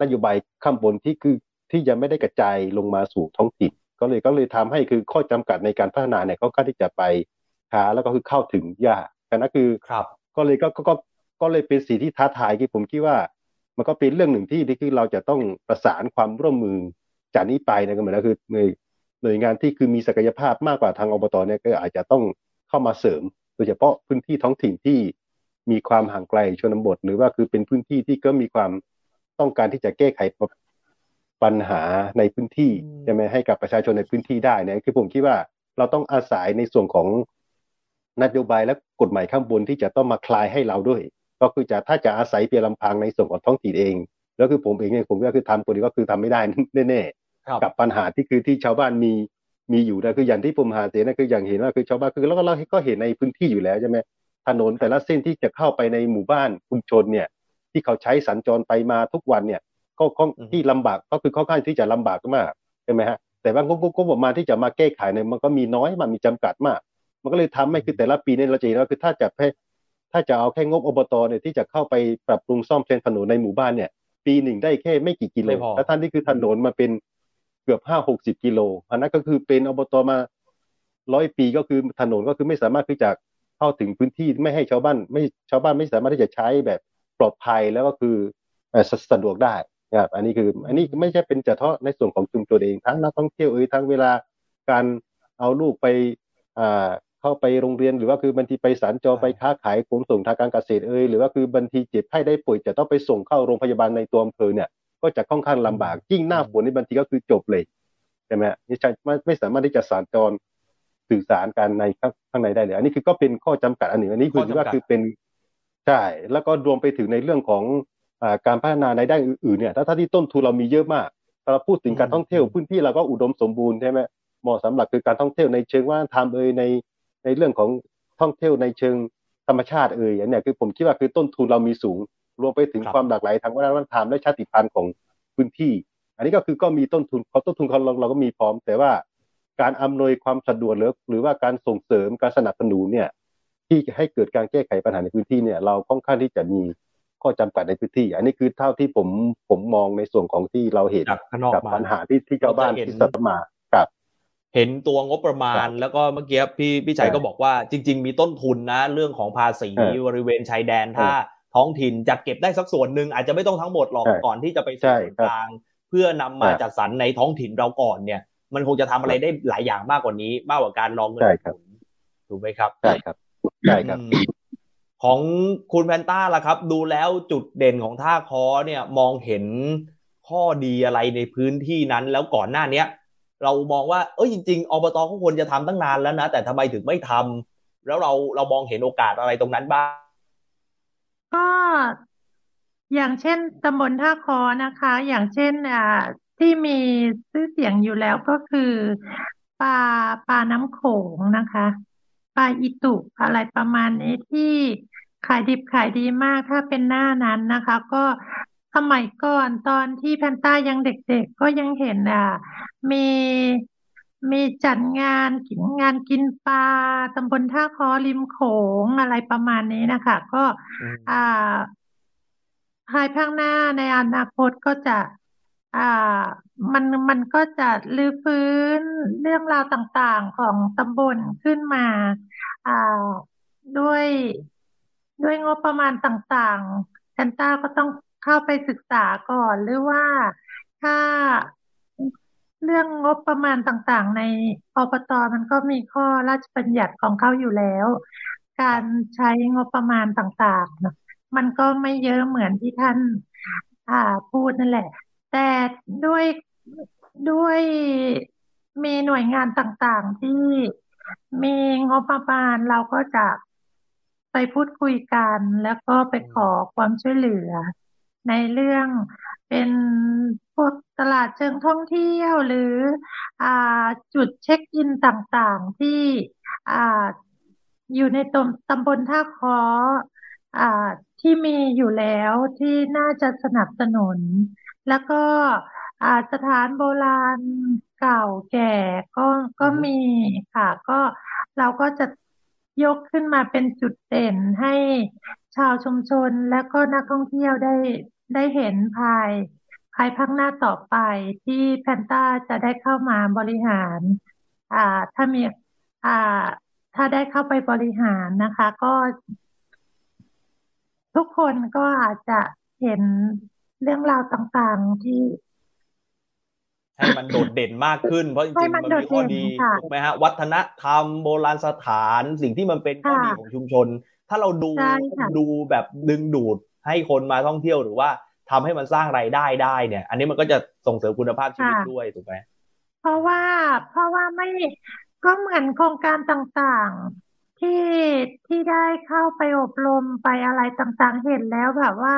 นโยบายข้างบนที่คือที่ยังไม่ได้กระจายลงมาสู่ท้องถิ่นก็เลยก็เลยทำให้คือข้อจำกัดในการพัฒนาเนี่ยก็ค่อนข้างที่จะไปหาแล้วก็คือเข้าถึงยากกันนะคือก็เลยก็ก็ก็เลยเป็นสิ่งที่ท้าทายที่ผมคิดว่ามันก็เป็นเรื่องหนึ่งที่ที่คือเราจะต้องประสานความร่วมมือจากนี้ไปนะก็เหมือนก็คือหน่วยงานที่คือมีศักยภาพมากกว่าทางอบตเนี่ยก็อาจจะต้องเข้ามาเสริมโดยเฉพาะพื้นที่ท้องถิ่นที่มีความห่างไกลชนบทหรือว่าคือเป็นพื้นที่ที่ก็มีความต้องการที่จะแก้ไขปัญหาในพื้นที่ใช่ไหมให้กับประชาชนในพื้นที่ได้เนี่ยคือผมคิดว่าเราต้องอาศัยในส่วนของนโยบายและกฎหมายข้างบนที่จะต้องมาคลายให้เราด้วยก็คือจะถ้าจะอาศัยเพียงลำพังในส่วนของท้องถิ่นเองแล้วคือผมเองเนี่ยผมก็คือทำคนเดียวก็คือทำไม่ได้แน่ๆกับปัญหาที่คือที่ชาวบ้านมีมีอยู่นะคืออย่างที่ผมหาเสียนะคืออย่างเห็นว่าคือชาวบ้านคือแล้วก็เราก็เห็นในพื้นที่อยู่แล้วใช่ไหมถนนแต่ละเส้นที่จะเข้าไปในหมู่บ้านชุมชนเนี่ยที่เขาใช้สัญจรไปมาทุกวันเนี่ยก็ที่ลำบากก็คือค่อนข้างที่จะลำบากมากใช่ไหมฮะแต่ว่างบก็มาที่จะมาแก้ไขเนี่ยมันก็มีน้อยมันมีจำกัดมากมันก็เลยทำให้คือแต่ละปีเนี่ยเราจะเห็นว่าคือถ้าจะถ้าจะเอาแค่งบอบตเนี่ยที่จะเข้าไปปรับปรุงซ่อมแซมถนนในหมู่บ้านเนี่ยปีหนึ่งได้แค่ไม่กี่กิโลแล้วท่านที่คือถนนมาเป็นเกือบห้าหกสิบกิโลอันนั้นก็คือเป็นอบตมาร้อยปีก็คือถนนก็คือไม่สามารถที่จะเข้าถึงพื้นที่ไม่ให้ชาวบ้านไม่ชาวบ้านไม่สามารถที่จะใช้แบบปลอดภัยแล้วก็คือสะดวกได้ครับอันนี้คืออันนี้ไม่ใช่เป็นเฉพาะในส่วนของชุมชนเองทั้งนักท่องเที่ยวเอ่ยทั้งเวลาการเอาลูกไปอ่าเข้าไปโรงเรียนหรือว่าคือบางทีไปสัญจรไปค้าขายขนส่งทางการเกษตรเอ่ยหรือว่าคือบางทีเจ็บไข้ได้ป่วยจะต้องไปส่งเข้าโรงพยาบาลในตัวอำเภอเนี่ยก็จะค่อนข้างลำบากยิ่งหน้าฝนในบางทีก็คือจบเลยใช่ไหมนี่ไม่ไม่สามารถที่จะสัญจรสื่อสารกันในข้างในได้เลยอันนี้คือก็เป็นข้อจำกัดอันหนึ่งอันนี้คือว่าคือเป็นใช่แล้วก็รวมไปถึงในเรื่องของการพัฒนาในด้านอื่นๆเนี่ยถ้าที่ต้นทุนเรามีเยอะมากถ้าเราพูดถึงการท่องเที่ยวพื้นที่เราก็อุดมสมบูรณ์ใช่ไหมเหมาะสำหรับคือการท่องเที่ยวในเชิงวัฒนธรรมเอ่ยในในเรื่องของท่องเที่ยวในเชิงธรรมชาติเอ่ยอันนี้คือผมคิดว่าคือต้นทุนเรามีสูงรวมไปถึงความหลากหลายทางวัฒนธรรมและชาติพันธุ์ของพื้นที่อันนี้ก็คือก็มีต้นทุนเขาต้นทุนเขาเราก็มีพร้อมแต่ว่าการอำนวยความสะดวกหรือว่าการส่งเสริมการสนับสนุนเนี่ยที่ให้เกิดการแก้ไขปัญหาในพื้นที่เนี่ยเราค่อนข้างที่จะมีข้อจำกัดในพื้นที่อันนี้คือเท่าที่ผมผมมองในส่วนของที่เราเห็นกับปัญหาที่ที่ชาวบ้านที่สัตว์มากับเห็นตัวงบประมาณแล้วก็เมื่อกี้พี่พี่ชัยก็บอกว่าจริงๆมีต้นทุนนะเรื่องของภาษีบริเวณชายแดนถ้าท้องถิ่นจัดเก็บได้สักส่วนนึงอาจจะไม่ต้องทั้งหมดหรอกก่อนที่จะไปส่วนกลางเพื่อนำมาจัดสรรในท้องถิ่นเราก่อนเนี่ยมันคงจะทำอะไรได้หลายอย่างมากกว่านี้มากกว่าการรองเงินถูกไหมครับใช่ครับใช่ครับของคุณแพนต้าล่ะครับดูแล้วจุดเด่นของท่าค้อเนี่ยมองเห็นข้อดีอะไรในพื้นที่นั้นแล้วก่อนหน้านี้เรามองว่าเอ้ยจริงๆอบต.ควรจะทำตั้งนานแล้วนะแต่ทำไมถึงไม่ทำแล้วเราเรามองเห็นโอกาสอะไรตรงนั้นบ้างก็อย่างเช่นตำบลท่าค้อนะคะอย่างเช่นอ่าที่มีชื่อเสียงอยู่แล้วก็คือปลาปลาน้ำโขงนะคะ ปลาอิตุอะไรประมาณนี้ที่ขายดิบขายดีมากถ้าเป็นหน้านั้นนะคะก็สมัยก่อนตอนที่แพนต้ายังเด็กๆก็ยังเห็นอ่ะมีมีจัดงานกินงานกินปลาตำบลท่าค้อริมโขงอะไรประมาณนี้นะคะก็อ่าภายภาคหน้าในอนาคตก็จะอ่ามันมันก็จะรื้อฟื้นเรื่องราวต่างๆของตำบลขึ้นมาอ่าด้วยด้วยงบประมาณต่างๆแพนต้าก็ต้องเข้าไปศึกษาก่อนหรือว่าถ้าเรื่องงบประมาณต่างๆในอบต.มันก็มีข้อราชบัญญัติของเขาอยู่แล้วการใช้งบประมาณต่างๆนะมันก็ไม่เยอะเหมือนที่ท่านอ่าพูดนั่นแหละแต่ด้วยด้วยมีหน่วยงานต่างๆที่มีงบประมาณเราก็จะไปพูดคุยกันแล้วก็ไปขอความช่วยเหลือในเรื่องเป็นพวกตลาดเชิงท่องเที่ยวหรืออ่าจุดเช็คอินต่างๆที่อ่าอยู่ในตำบลท่าค้ออ่าที่มีอยู่แล้วที่น่าจะสนับสนุนแล้วก็อ่าสถานโบราณเก่าแก่ก็ก็มีค่ะก็เราก็จะยกขึ้นมาเป็นจุดเด่นให้ชาวชุมชนและก็นักท่องเที่ยวได้ได้เห็นภายภายภาคหน้าต่อไปที่แพนต้าจะได้เข้ามาบริหารอ่าถ้ามีอ่าถ้าได้เข้าไปบริหารนะคะก็ทุกคนก็อาจจะเห็นเรื่องราวต่างๆที่ให้มันโดดเด่นมากขึ้นเพราะจริงๆมันมีข้อดีถูกไหมฮะวัฒนธรรมโบราณสถานสิ่งที่มันเป็นข้อดีของชุมชนถ้าเราดูดูแบบดึงดูดให้คนมาท่องเที่ยวหรือว่าทำให้มันสร้างรายได้ได้เนี่ยอันนี้มันก็จะส่งเสริมคุณภาพชีวิตด้วยถูกไหมเพราะว่าเพราะว่าไม่ก็เหมือนโครงการต่างๆที่ที่ได้เข้าไปอบรมไปอะไรต่างๆเห็นแล้วแบบว่า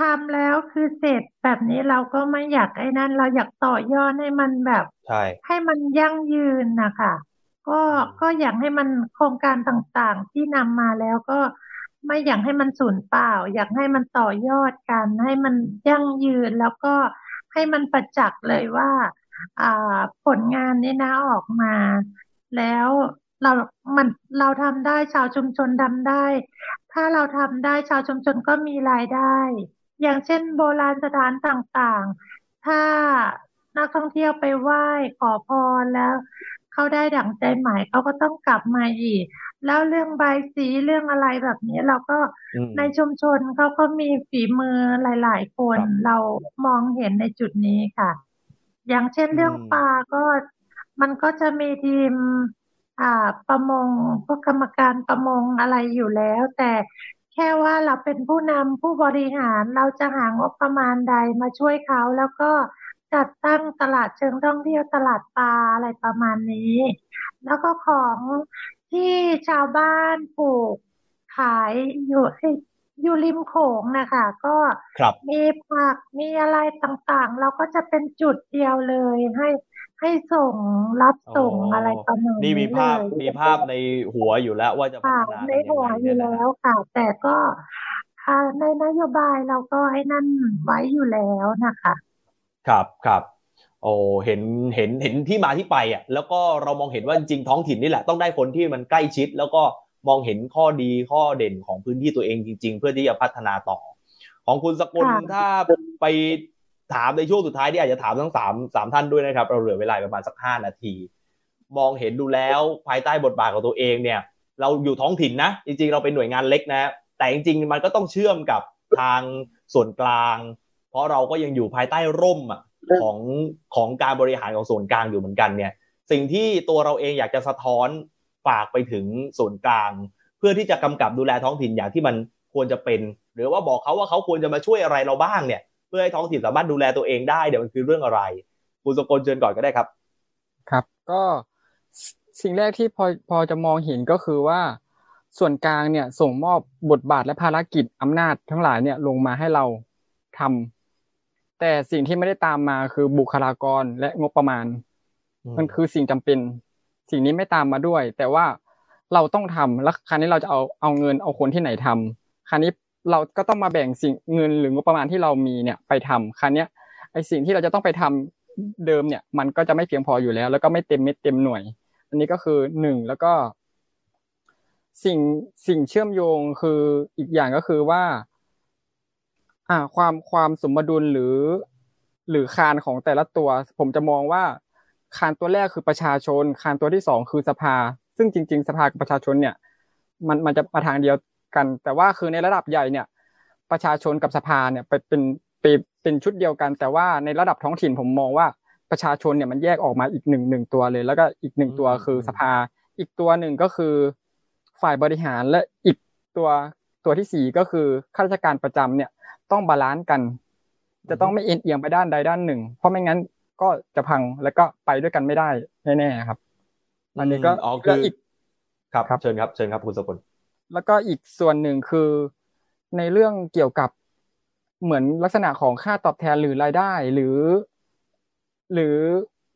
ทำแล้วคือเสร็จแบบนี้เราก็ไม่อยากไอ้นั่นเราอยากต่อยอดให้มันแบบใช่ให้มันยั่งยืนนะคะก็ก็อยากให้มันโครงการต่างๆที่นำมาแล้วก็ไม่อยากให้มันสูญเปล่าอยากให้มันต่อยอดกันให้มันยั่งยืนแล้วก็ให้มันประจักษ์เลยว่าอ่าผลงานนี้นะออกมาแล้วเรามันเราทำได้ชาวชุมชนทำได้ถ้าเราทำได้ชาวชุมชนก็มีรายได้อย่างเช่นโบราณสถานต่างๆถ้านักท่องเที่ยวไปไหว้ขอพรแล้วเขาได้ดั่งใจหมายเขาก็ต้องกลับมาอีกแล้วเรื่องใบสีเรื่องอะไรแบบนี้เราก็ในชุมชนเขาก็มีฝีมือหลายๆคนเรามองเห็นในจุดนี้ค่ะอย่างเช่นเรื่องปลาก็มันก็จะมีทีมอ่าประมงพวกกรรมการประมงอะไรอยู่แล้วแต่แค่ว่าเราเป็นผู้นำผู้บริหารเราจะหางบประมาณใดมาช่วยเขาแล้วก็จัดตั้งตลาดเชิงท่องเที่ยวตลาดปลาอะไรประมาณนี้แล้วก็ของที่ชาวบ้านปลูกขายอยู่อยู่ริมโขงนะคะก็มีผักมีอะไรต่างๆเราก็จะเป็นจุดเดียวเลยให้ให้ส่งรับส่ง อ, อะไรประมาณนี้นี่มีภาพมีภาพในหัวอยู่แล้วว่าจะพัฒนาในหัวอยู่แล้วค่ะแต่ก็ในนโยบายเราก็ให้นั่นไว้อยู่แล้วนะคะครับครับโอ้เห็นเห็นเห็นที่มาที่ไปอ่ะแล้วก็เรามองเห็นว่าจริงท้องถิ่นนี่แหละต้องได้คนที่มันใกล้ชิดแล้วก็มองเห็นข้อดีข้อเด่นของพื้นที่ตัวเองจริงๆเพื่อที่จะพัฒนาต่อของคุณสกลถ้าไปถามในช่วงสุดท้ายที่อาจจะถามทั้งสาม สามท่านด้วยนะครับเราเหลือเวลาประมาณสักห้านาทีมองเห็นดูแล้วภายใต้บทบาทของตัวเองเนี่ยเราอยู่ท้องถิ่นนะจริงๆเราเป็นหน่วยงานเล็กนะแต่จริงๆมันก็ต้องเชื่อมกับทางส่วนกลางเพราะเราก็ยังอยู่ภายใต้ร่มของของการบริหารของส่วนกลางอยู่เหมือนกันเนี่ยสิ่งที่ตัวเราเองอยากจะสะท้อนฝากไปถึงส่วนกลางเพื่อที่จะกำกับดูแลท้องถิ่นอย่างที่มันควรจะเป็นหรือว่าบอกเขาว่าเขาควรจะมาช่วยอะไรเราบ้างเนี่ยเพื่อให้ท้องถิ่นสามารถดูแลตัวเองได้เดี๋ยวมันคือเรื่องอะไรคุณสกลเชิญก่อนก็ได้ครับครับก็สิ่งแรกที่พอพอจะมองเห็นก็คือว่าส่วนกลางเนี่ยส่งมอบบทบาทและภารกิจอำนาจทั้งหลายเนี่ยลงมาให้เราทำแต่สิ่งที่ไม่ได้ตามมาคือบุคลากรและงบประมาณมันคือสิ่งจำเป็นสิ่งนี้ไม่ตามมาด้วยแต่ว่า เราต้องทำแล้วคราวนี้เราจะเอาเอาเงินเอาคนที่ไหนทำคราวนี้เราก็ต้องมาแบ่งสิ่งเงินหรืองบประมาณที่เรามีเนี่ยไปทำคราวนี้ไอสิ่งที่เราจะต้องไปทำเดิมเนี่ยมันก็จะไม่เพียงพออยู่แล้วแล้วก็ไม่เต็มเม็ดเต็มหน่วยอันนี้ก็คือหนึ่งแล้วก็สิ่งสิ่งเชื่อมโยงคืออีกอย่างก็คือว่าอ่าความความสมดุลหรือหรือคานของแต่ละตัวผมจะมองว่าคานตัวแรกคือประชาชนคานตัวที่สองคือสภาซึ่งจริงๆสภากับประชาชนเนี่ยมันมันจะมาทางเดียวกันแต่ว่าคือในระดับใหญ่เนี่ยประชาชนกับสภาเนี่ยไปเป็นเป็นชุดเดียวกันแต่ว่าในระดับท้องถิ่นผมมองว่าประชาชนเนี่ยมันแยกออกมาอีกหนึ่งหนึ่งตัวเลยแล้วก็อีกหนึ่งตัวคือสภาอีกตัวหนึ่งก็คือฝ่ายบริหารและอีกตัวตัวที่สี่ก็คือข้าราชการประจำเนี่ยต้องบาลานซ์กันจะต้องไม่เอ็นเอียงไปด้านใดด้านหนึ่งเพราะไม่งั้นก็จะพังแล้วก็ไปด้วยกันไม่ได้แน่ๆครับอันนี้ก็อ๋อคืออีกครับเชิญครับเชิญครับคุณสกลแล้วก็อีกส่วนหนึ่งคือในเรื่องเกี่ยวกับเหมือนลักษณะของค่าตอบแทนหรือรายได้หรือหรือ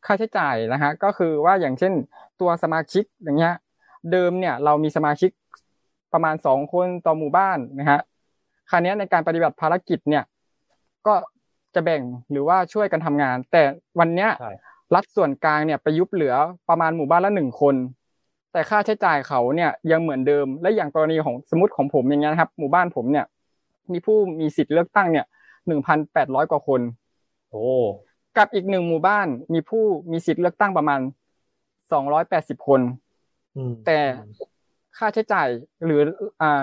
ค่าใช้จ่ายนะฮะก็คือว่าอย่างเช่นตัวสมาชิกอย่างเงี้ยเดิมเนี่ยเรามีสมาชิกประมาณสองคนต่อหมู่บ้านนะฮะคราวนี้ในการปฏิบัติภารกิจเนี่ยก็จะแบ่งหรือว่าช่วยกันทำงานแต่วันเนี้ยรัฐส่วนกลางเนี่ยไปยุบเหลือประมาณหมู่บ้านละหนึ่งคนแต่ค่าใช้จ่ายเขาเนี่ยยังเหมือนเดิมและอย่างกรณีของสมมุติของผมอย่างเงี้ยนะครับหมู่บ้านผมเนี่ยมีผู้มีสิทธิ์เลือกตั้งเนี่ย หนึ่งพันแปดร้อย กว่าคนโอ้กับอีกหนึ่งหมู่บ้านมีผู้มีสิทธิ์เลือกตั้งประมาณสองร้อยแปดสิบคนแต่ค่าใช้จ่ายหรืออ่า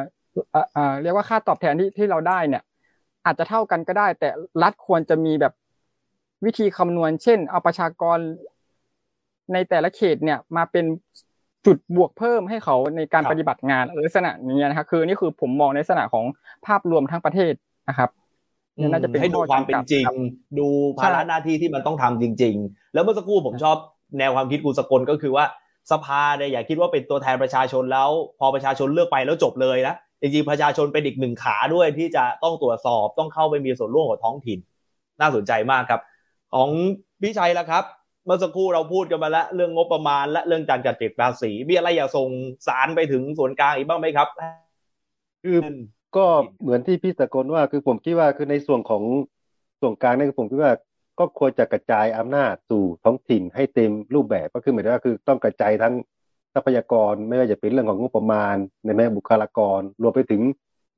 อ่าเรียกว่าค่าตอบแทนที่ที่เราได้เนี่ยอาจจะเท่ากันก็ได้แต่รัฐควรจะมีแบบวิธีคำนวณเช่นเอาประชากรในแต่ละเขตเนี่ยมาเป็นจุดบวกเพิ่มให้เขาในการปฏิบัติงานลักษณะนี้นะครับคือนี่คือผมมองในลักษณะของภาพรวมทั้งประเทศนะครับนี่น่าจะเป็นให้ดูความเป็นจริงดูภาระหน้าที่ที่มันต้องทำจริงๆแล้วเมื่อสักครู่ผมชอบแนวความคิดคุณสกลก็คือว่าสภาเนี่ยอย่าคิดว่าเป็นตัวแทนประชาชนแล้วพอประชาชนเลือกไปแล้วจบเลยนะจริงๆประชาชนเป็นอีกหนึ่งขาด้วยที่จะต้องตรวจสอบต้องเข้าไปมีส่วนร่วมกับท้องถิ่นน่าสนใจมากครับของพี่ชัยล่ะครับเมื่อสักครู่เราพูดกันมาแล้วเรื่องงบประมาณและเรื่องการจัดเก็บภาษีมีอะไรอยากส่งสารไปถึงส่วนกลางอีกบ้างไหมครับคือก็เหมือนที่พี่สกลว่าคือผมคิดว่าคือในส่วนของส่วนกลางนี่คือผมคิดว่าก็ควรจะกระจายอำนาจสู่ท้องถิ่นให้เต็มรูปแบบก็คือหมายถึงว่าคือต้องกระจายทั้งทรัพยากรไม่ว่าจะเป็นเรื่องของงบประมาณในแม้บุคลากรรวมไปถึง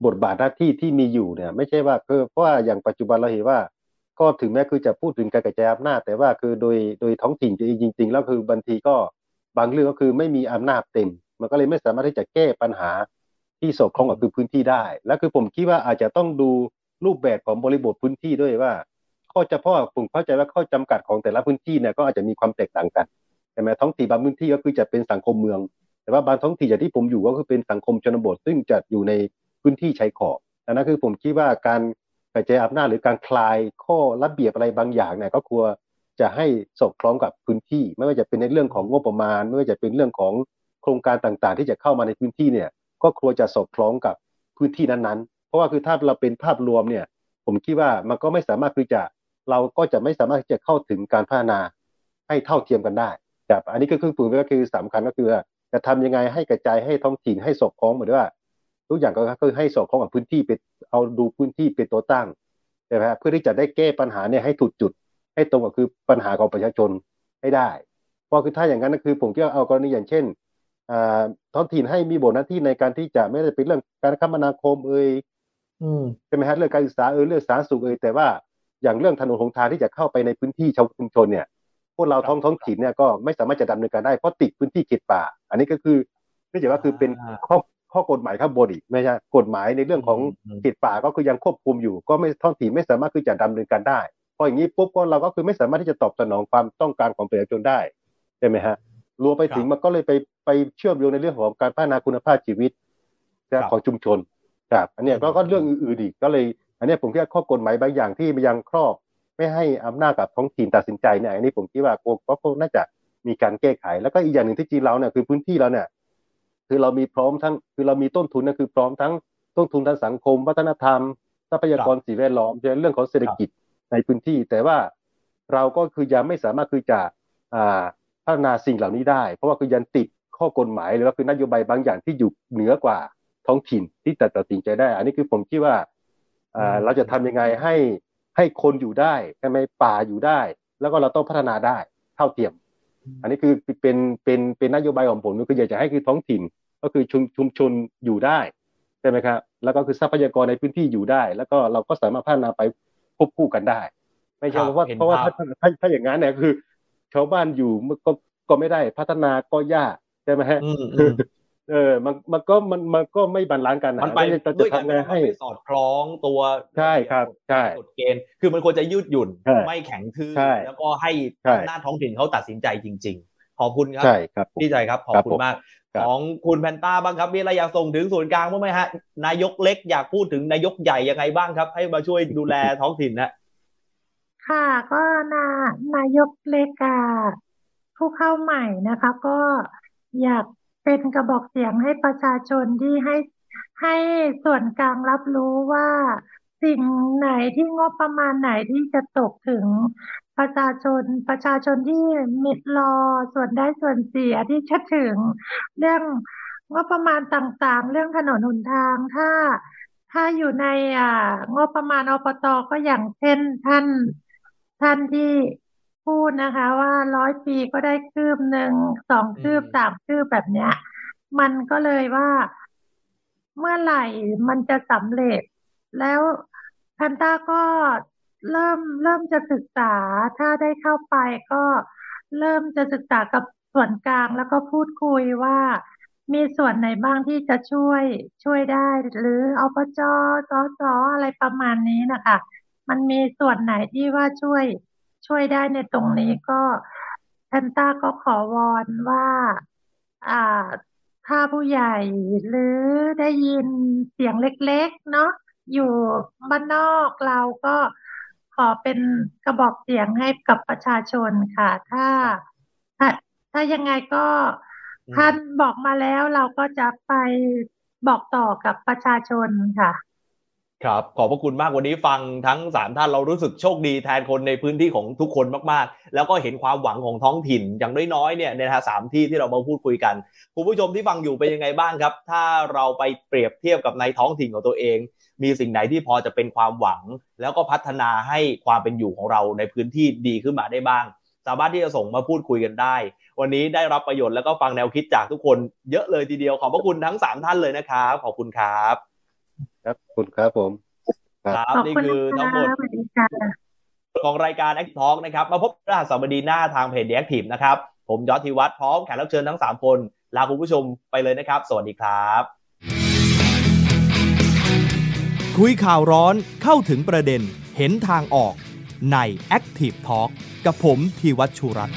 บทบาทหน้าที่ที่มีอยู่เนี่ยไม่ใช่ว่าคือเพราะว่าอย่างปัจจุบันเราเห็นว่าก็ถึงแม้คือจะพูดถึงการกระจายอำนาจแต่ว่าคือโดยโดยท้องถิ่นจริงๆแล้วคือบางทีก็บางเรื่องก็คือไม่มีอำนาจเต็มมันก็เลยไม่สามารถที่จะแก้ปัญหาที่สอดคล้องกับพื้นที่ได้และคือผมคิดว่าอาจจะต้องดูรูปแบบของบริบทพื้นที่ด้วยว่าข้อเฉพาะผมเข้าใจว่าข้อจำกัดของแต่ละพื้นที่เนี่ยก็อาจจะมีความแตกต่างกันใช่ไหมท้องถิ่นบางพื้นที่ก็คือจะเป็นสังคมเมืองแต่ว่าบางท้องถิ่นอย่างที่ผมอยู่ก็คือเป็นสังคมชนบทซึ่งจัดอยู่ในพื้นที่ชายขอบอันนั้นคือผมคิดว่าการกระจายอำนาจหรือการคลายข้อระเบียบอะไรบางอย่างเนี่ยก็ควรจะให้สอดคล้องกับพื้นที่ไม่ว่าจะเป็นในเรื่องของงบประมาณไม่ว่าจะเป็นเรื่องของโครงการต่างๆที่จะเข้ามาในพื้นที่เนี่ยก็ควรจะสอดคล้องกับพื้นที่นั้นๆเพราะว่าคือถ้าเราเป็นภาพรวมเนี่ยผมคิดว่ามันก็ไม่สามารถที่จะเราก็จะไม่สามารถที่จะเข้าถึงการพัฒนาให้เท่าเทียมกันได้ครับอันนี้ก็คือผมก็คือสำคัญก็คือจะทำยังไงให้กระจายให้ท้องถิ่นให้สอดคล้องเหมือนว่าทุกอย่างก็คือให้สอดคล้องกับพื้นที่เป็นเอาดูพื้นที่เป็นตัวตั้งใช่ไหมครับเพื่อที่จะได้แก้ปัญหาเนี่ยให้ถูกจุดให้ตรงกับคือปัญหาของประชาชนให้ได้เพราะคือถ้าอย่างนั้นก็คือผมก็เอากรณีอย่างเช่นท้องถิ่นให้มีบทหน้าที่ในการที่จะไม่ได้เป็นเรื่องการคมนาคมเอ่ยใช่ไหมครับเรื่องการศึกษาเอ่ยเรื่องสาธารณสุขเอ่ยแต่ว่าอย่างเรื่องถนนหนทางที่จะเข้าไปในพื้นที่ชาวชุมชนเนี่ยพวกเราท้องท้องถิ่นเนี่ยก็ไม่สามารถจะดำเนินการได้เพราะติดพื้นที่เขตป่าอันนี้ก็คือไม่ใช่ว่าคือเป็นข้อข้อกฎหมายข้างบนอีกไม่ใช่กฎหมายในเรื่องของเขตป่าก็คือยังควบคุมอยู่ก็ไม่ท้องถิ่นไม่สามารถคือจะดำเนินการได้เพราะอย่างนี้ปุ๊บก็เราก็คือไม่สามารถที่จะตอบสนองความต้องการของประชาชนได้ใช่ไหมฮะรวมไปถึงมันก็เลยไปไปเชื่อมโยงในเรื่องของการพัฒนาคุณภาพชีวิตของชุมชนครับอันนี้ก็ก็เรื่องอื่นๆอีกก็เลยอันนี้ผมคิดว่าข้อกฎหมายบางอย่างที่ยังครอบไม่ให้อำนาจกับท้องถิ่นตัดสินใจเนี่ยอันนี้ผมคิดว่าโก็คงน่าจะมีการแก้ไขแล้วก็อีกอย่างหนึ่งที่จีนเราเนี่ยคือพื้นที่เราเนี่ยคือเรามีพร้อมทั้งคือเรามีต้นทุนนั่นคือพร้อมทั้งต้นทุนทางสังคมวัฒนธรรมทรัพยากรสิ่งแวดล้อมเรื่องของเศรษฐกิจในพื้นที่แต่ว่าเราก็คือยังไม่สามารถคือจะอ่าพัฒนาสิ่งเหล่านี้ได้เพราะว่าคือยังติด ข้อกฎหมายหรือว่าคือนโยบายบางอย่างที่อยู่เหนือกว่าท้องถิ่นที่ตัดสินใจได้อันนี้คือผมคิดว่าเราจะทำยังไงให้ให้คนอยู่ได้ใช่ไหมป่าอยู่ได้แล้วก็เราต้องพัฒนาได้เท่าเทียมอันนี้คือเป็นเป็นเป็นนโยบายของผมคืออยากจะให้คือท้องถิ่นก็คือชุมชนอยู่ได้ใช่ไหมครับแล้วก็คือทรัพยากรในพื้นที่อยู่ได้แล้วก็เราก็สามารถพัฒนาไปควบคู่กันได้ไม่ใช่เพราะว่าเพราะว่าถ้าถ้าอย่างนั้นเนี่ยคือชาวบ้านอยู่ก็ก็ไม่ได้พัฒนาก็ยากใช่ไหมฮะเออมันมันก็มันมันก็ไม่บาลานซ์กันมันไปด้วยกันให้สอดคล้องตัวใช่ครับใช่กฎเกณฑ์คือมันควรจะยืดหยุ่นไม่แข็งทื่อแล้วก็ให้หน้าท้องถิ่นเขาตัดสินใจจริงๆขอบคุณครับใช่ครับพี่ใจครับขอบคุณมากของคุณแพนต้าบ้างครับมีอะไรอยากส่งถึงส่วนกลางบ้างไหมฮะนายกเล็กอยากพูดถึงนายกใหญ่ยังไงบ้างครับให้มาช่วยดูแลท้องถิ่นนะค่ะก็นานายกเล็กผู้เข้าใหม่นะคะก็อยากเป็นกระบอกเสียงให้ประชาชนที่ให้ให้ส่วนกลางรับรู้ว่าสิ่งไหนที่งบประมาณไหนที่จะตกถึงประชาชนประชาชนที่มิดรอส่วนได้ส่วนเสียที่จะถึงเรื่องงบประมาณต่างๆเรื่องถนนหนทางถ้าถ้าอยู่ในอ่างบประมาณอบต.ก็อย่างเช่นท่านท่านที่พูดนะคะว่าร้อยปีก็ได้คืบหนึ่งสองคืบสามคืบแบบเนี้ยมันก็เลยว่าเมื่อไหร่มันจะสำเร็จแล้วพันต้าก็เริ่มเริ่มจะศึกษาถ้าได้เข้าไปก็เริ่มจะศึกษากับส่วนกลางแล้วก็พูดคุยว่ามีส่วนไหนบ้างที่จะช่วยช่วยได้หรืออบจ.สส.อะไรประมาณนี้นะคะมันมีส่วนไหนที่ว่าช่วยช่วยได้ในตรงนี้ก็แพนต้าก็ขอวอนว่าอ่าถ้าผู้ใหญ่หรือได้ยินเสียงเล็กๆเนาะอยู่บ้านนอกเราก็ขอเป็นกระบอกเสียงให้กับประชาชนค่ะถ้าถ้าถ้ายังไงก็ท่านบอกมาแล้วเราก็จะไปบอกต่อกับประชาชนค่ะครับขอบพระคุณมากวันนี้ฟังทั้งสามท่านเรารู้สึกโชคดีแทนคนในพื้นที่ของทุกคนมากๆแล้วก็เห็นความหวังของท้องถิ่นอย่างน้อยๆเนี่ยในทางสามที่ที่เรามาพูดคุยกันคุณผู้ชมที่ฟังอยู่เป็นยังไงบ้างครับถ้าเราไปเปรียบเทียบกับในท้องถิ่นของตัวเองมีสิ่งไหนที่พอจะเป็นความหวังแล้วก็พัฒนาให้ความเป็นอยู่ของเราในพื้นที่ดีขึ้นมาได้บ้างสามารถที่จะส่งมาพูดคุยกันได้วันนี้ได้รับประโยชน์แล้วก็ฟังแนวคิดจากทุกคนเยอะเลยทีเดียวขอบพระคุณทั้งสามท่านเลยนะครับขอบคุณครับครับคุณครับผมครับนี่คือทั้งหมดของรายการ Active Talk นะครับมาพบพฤหัสบดีหน้าทางเพจ The Active นะครับผมยอดธีวัฒน์พร้อมแขกรับเชิญทั้งสามคนลาคุณผู้ชมไปเลยนะครับสวัสดีครับคุยข่าวร้อนเข้าถึงประเด็นเห็นทางออกใน Active Talk กับผมธีวัฒน์ชูรัตน์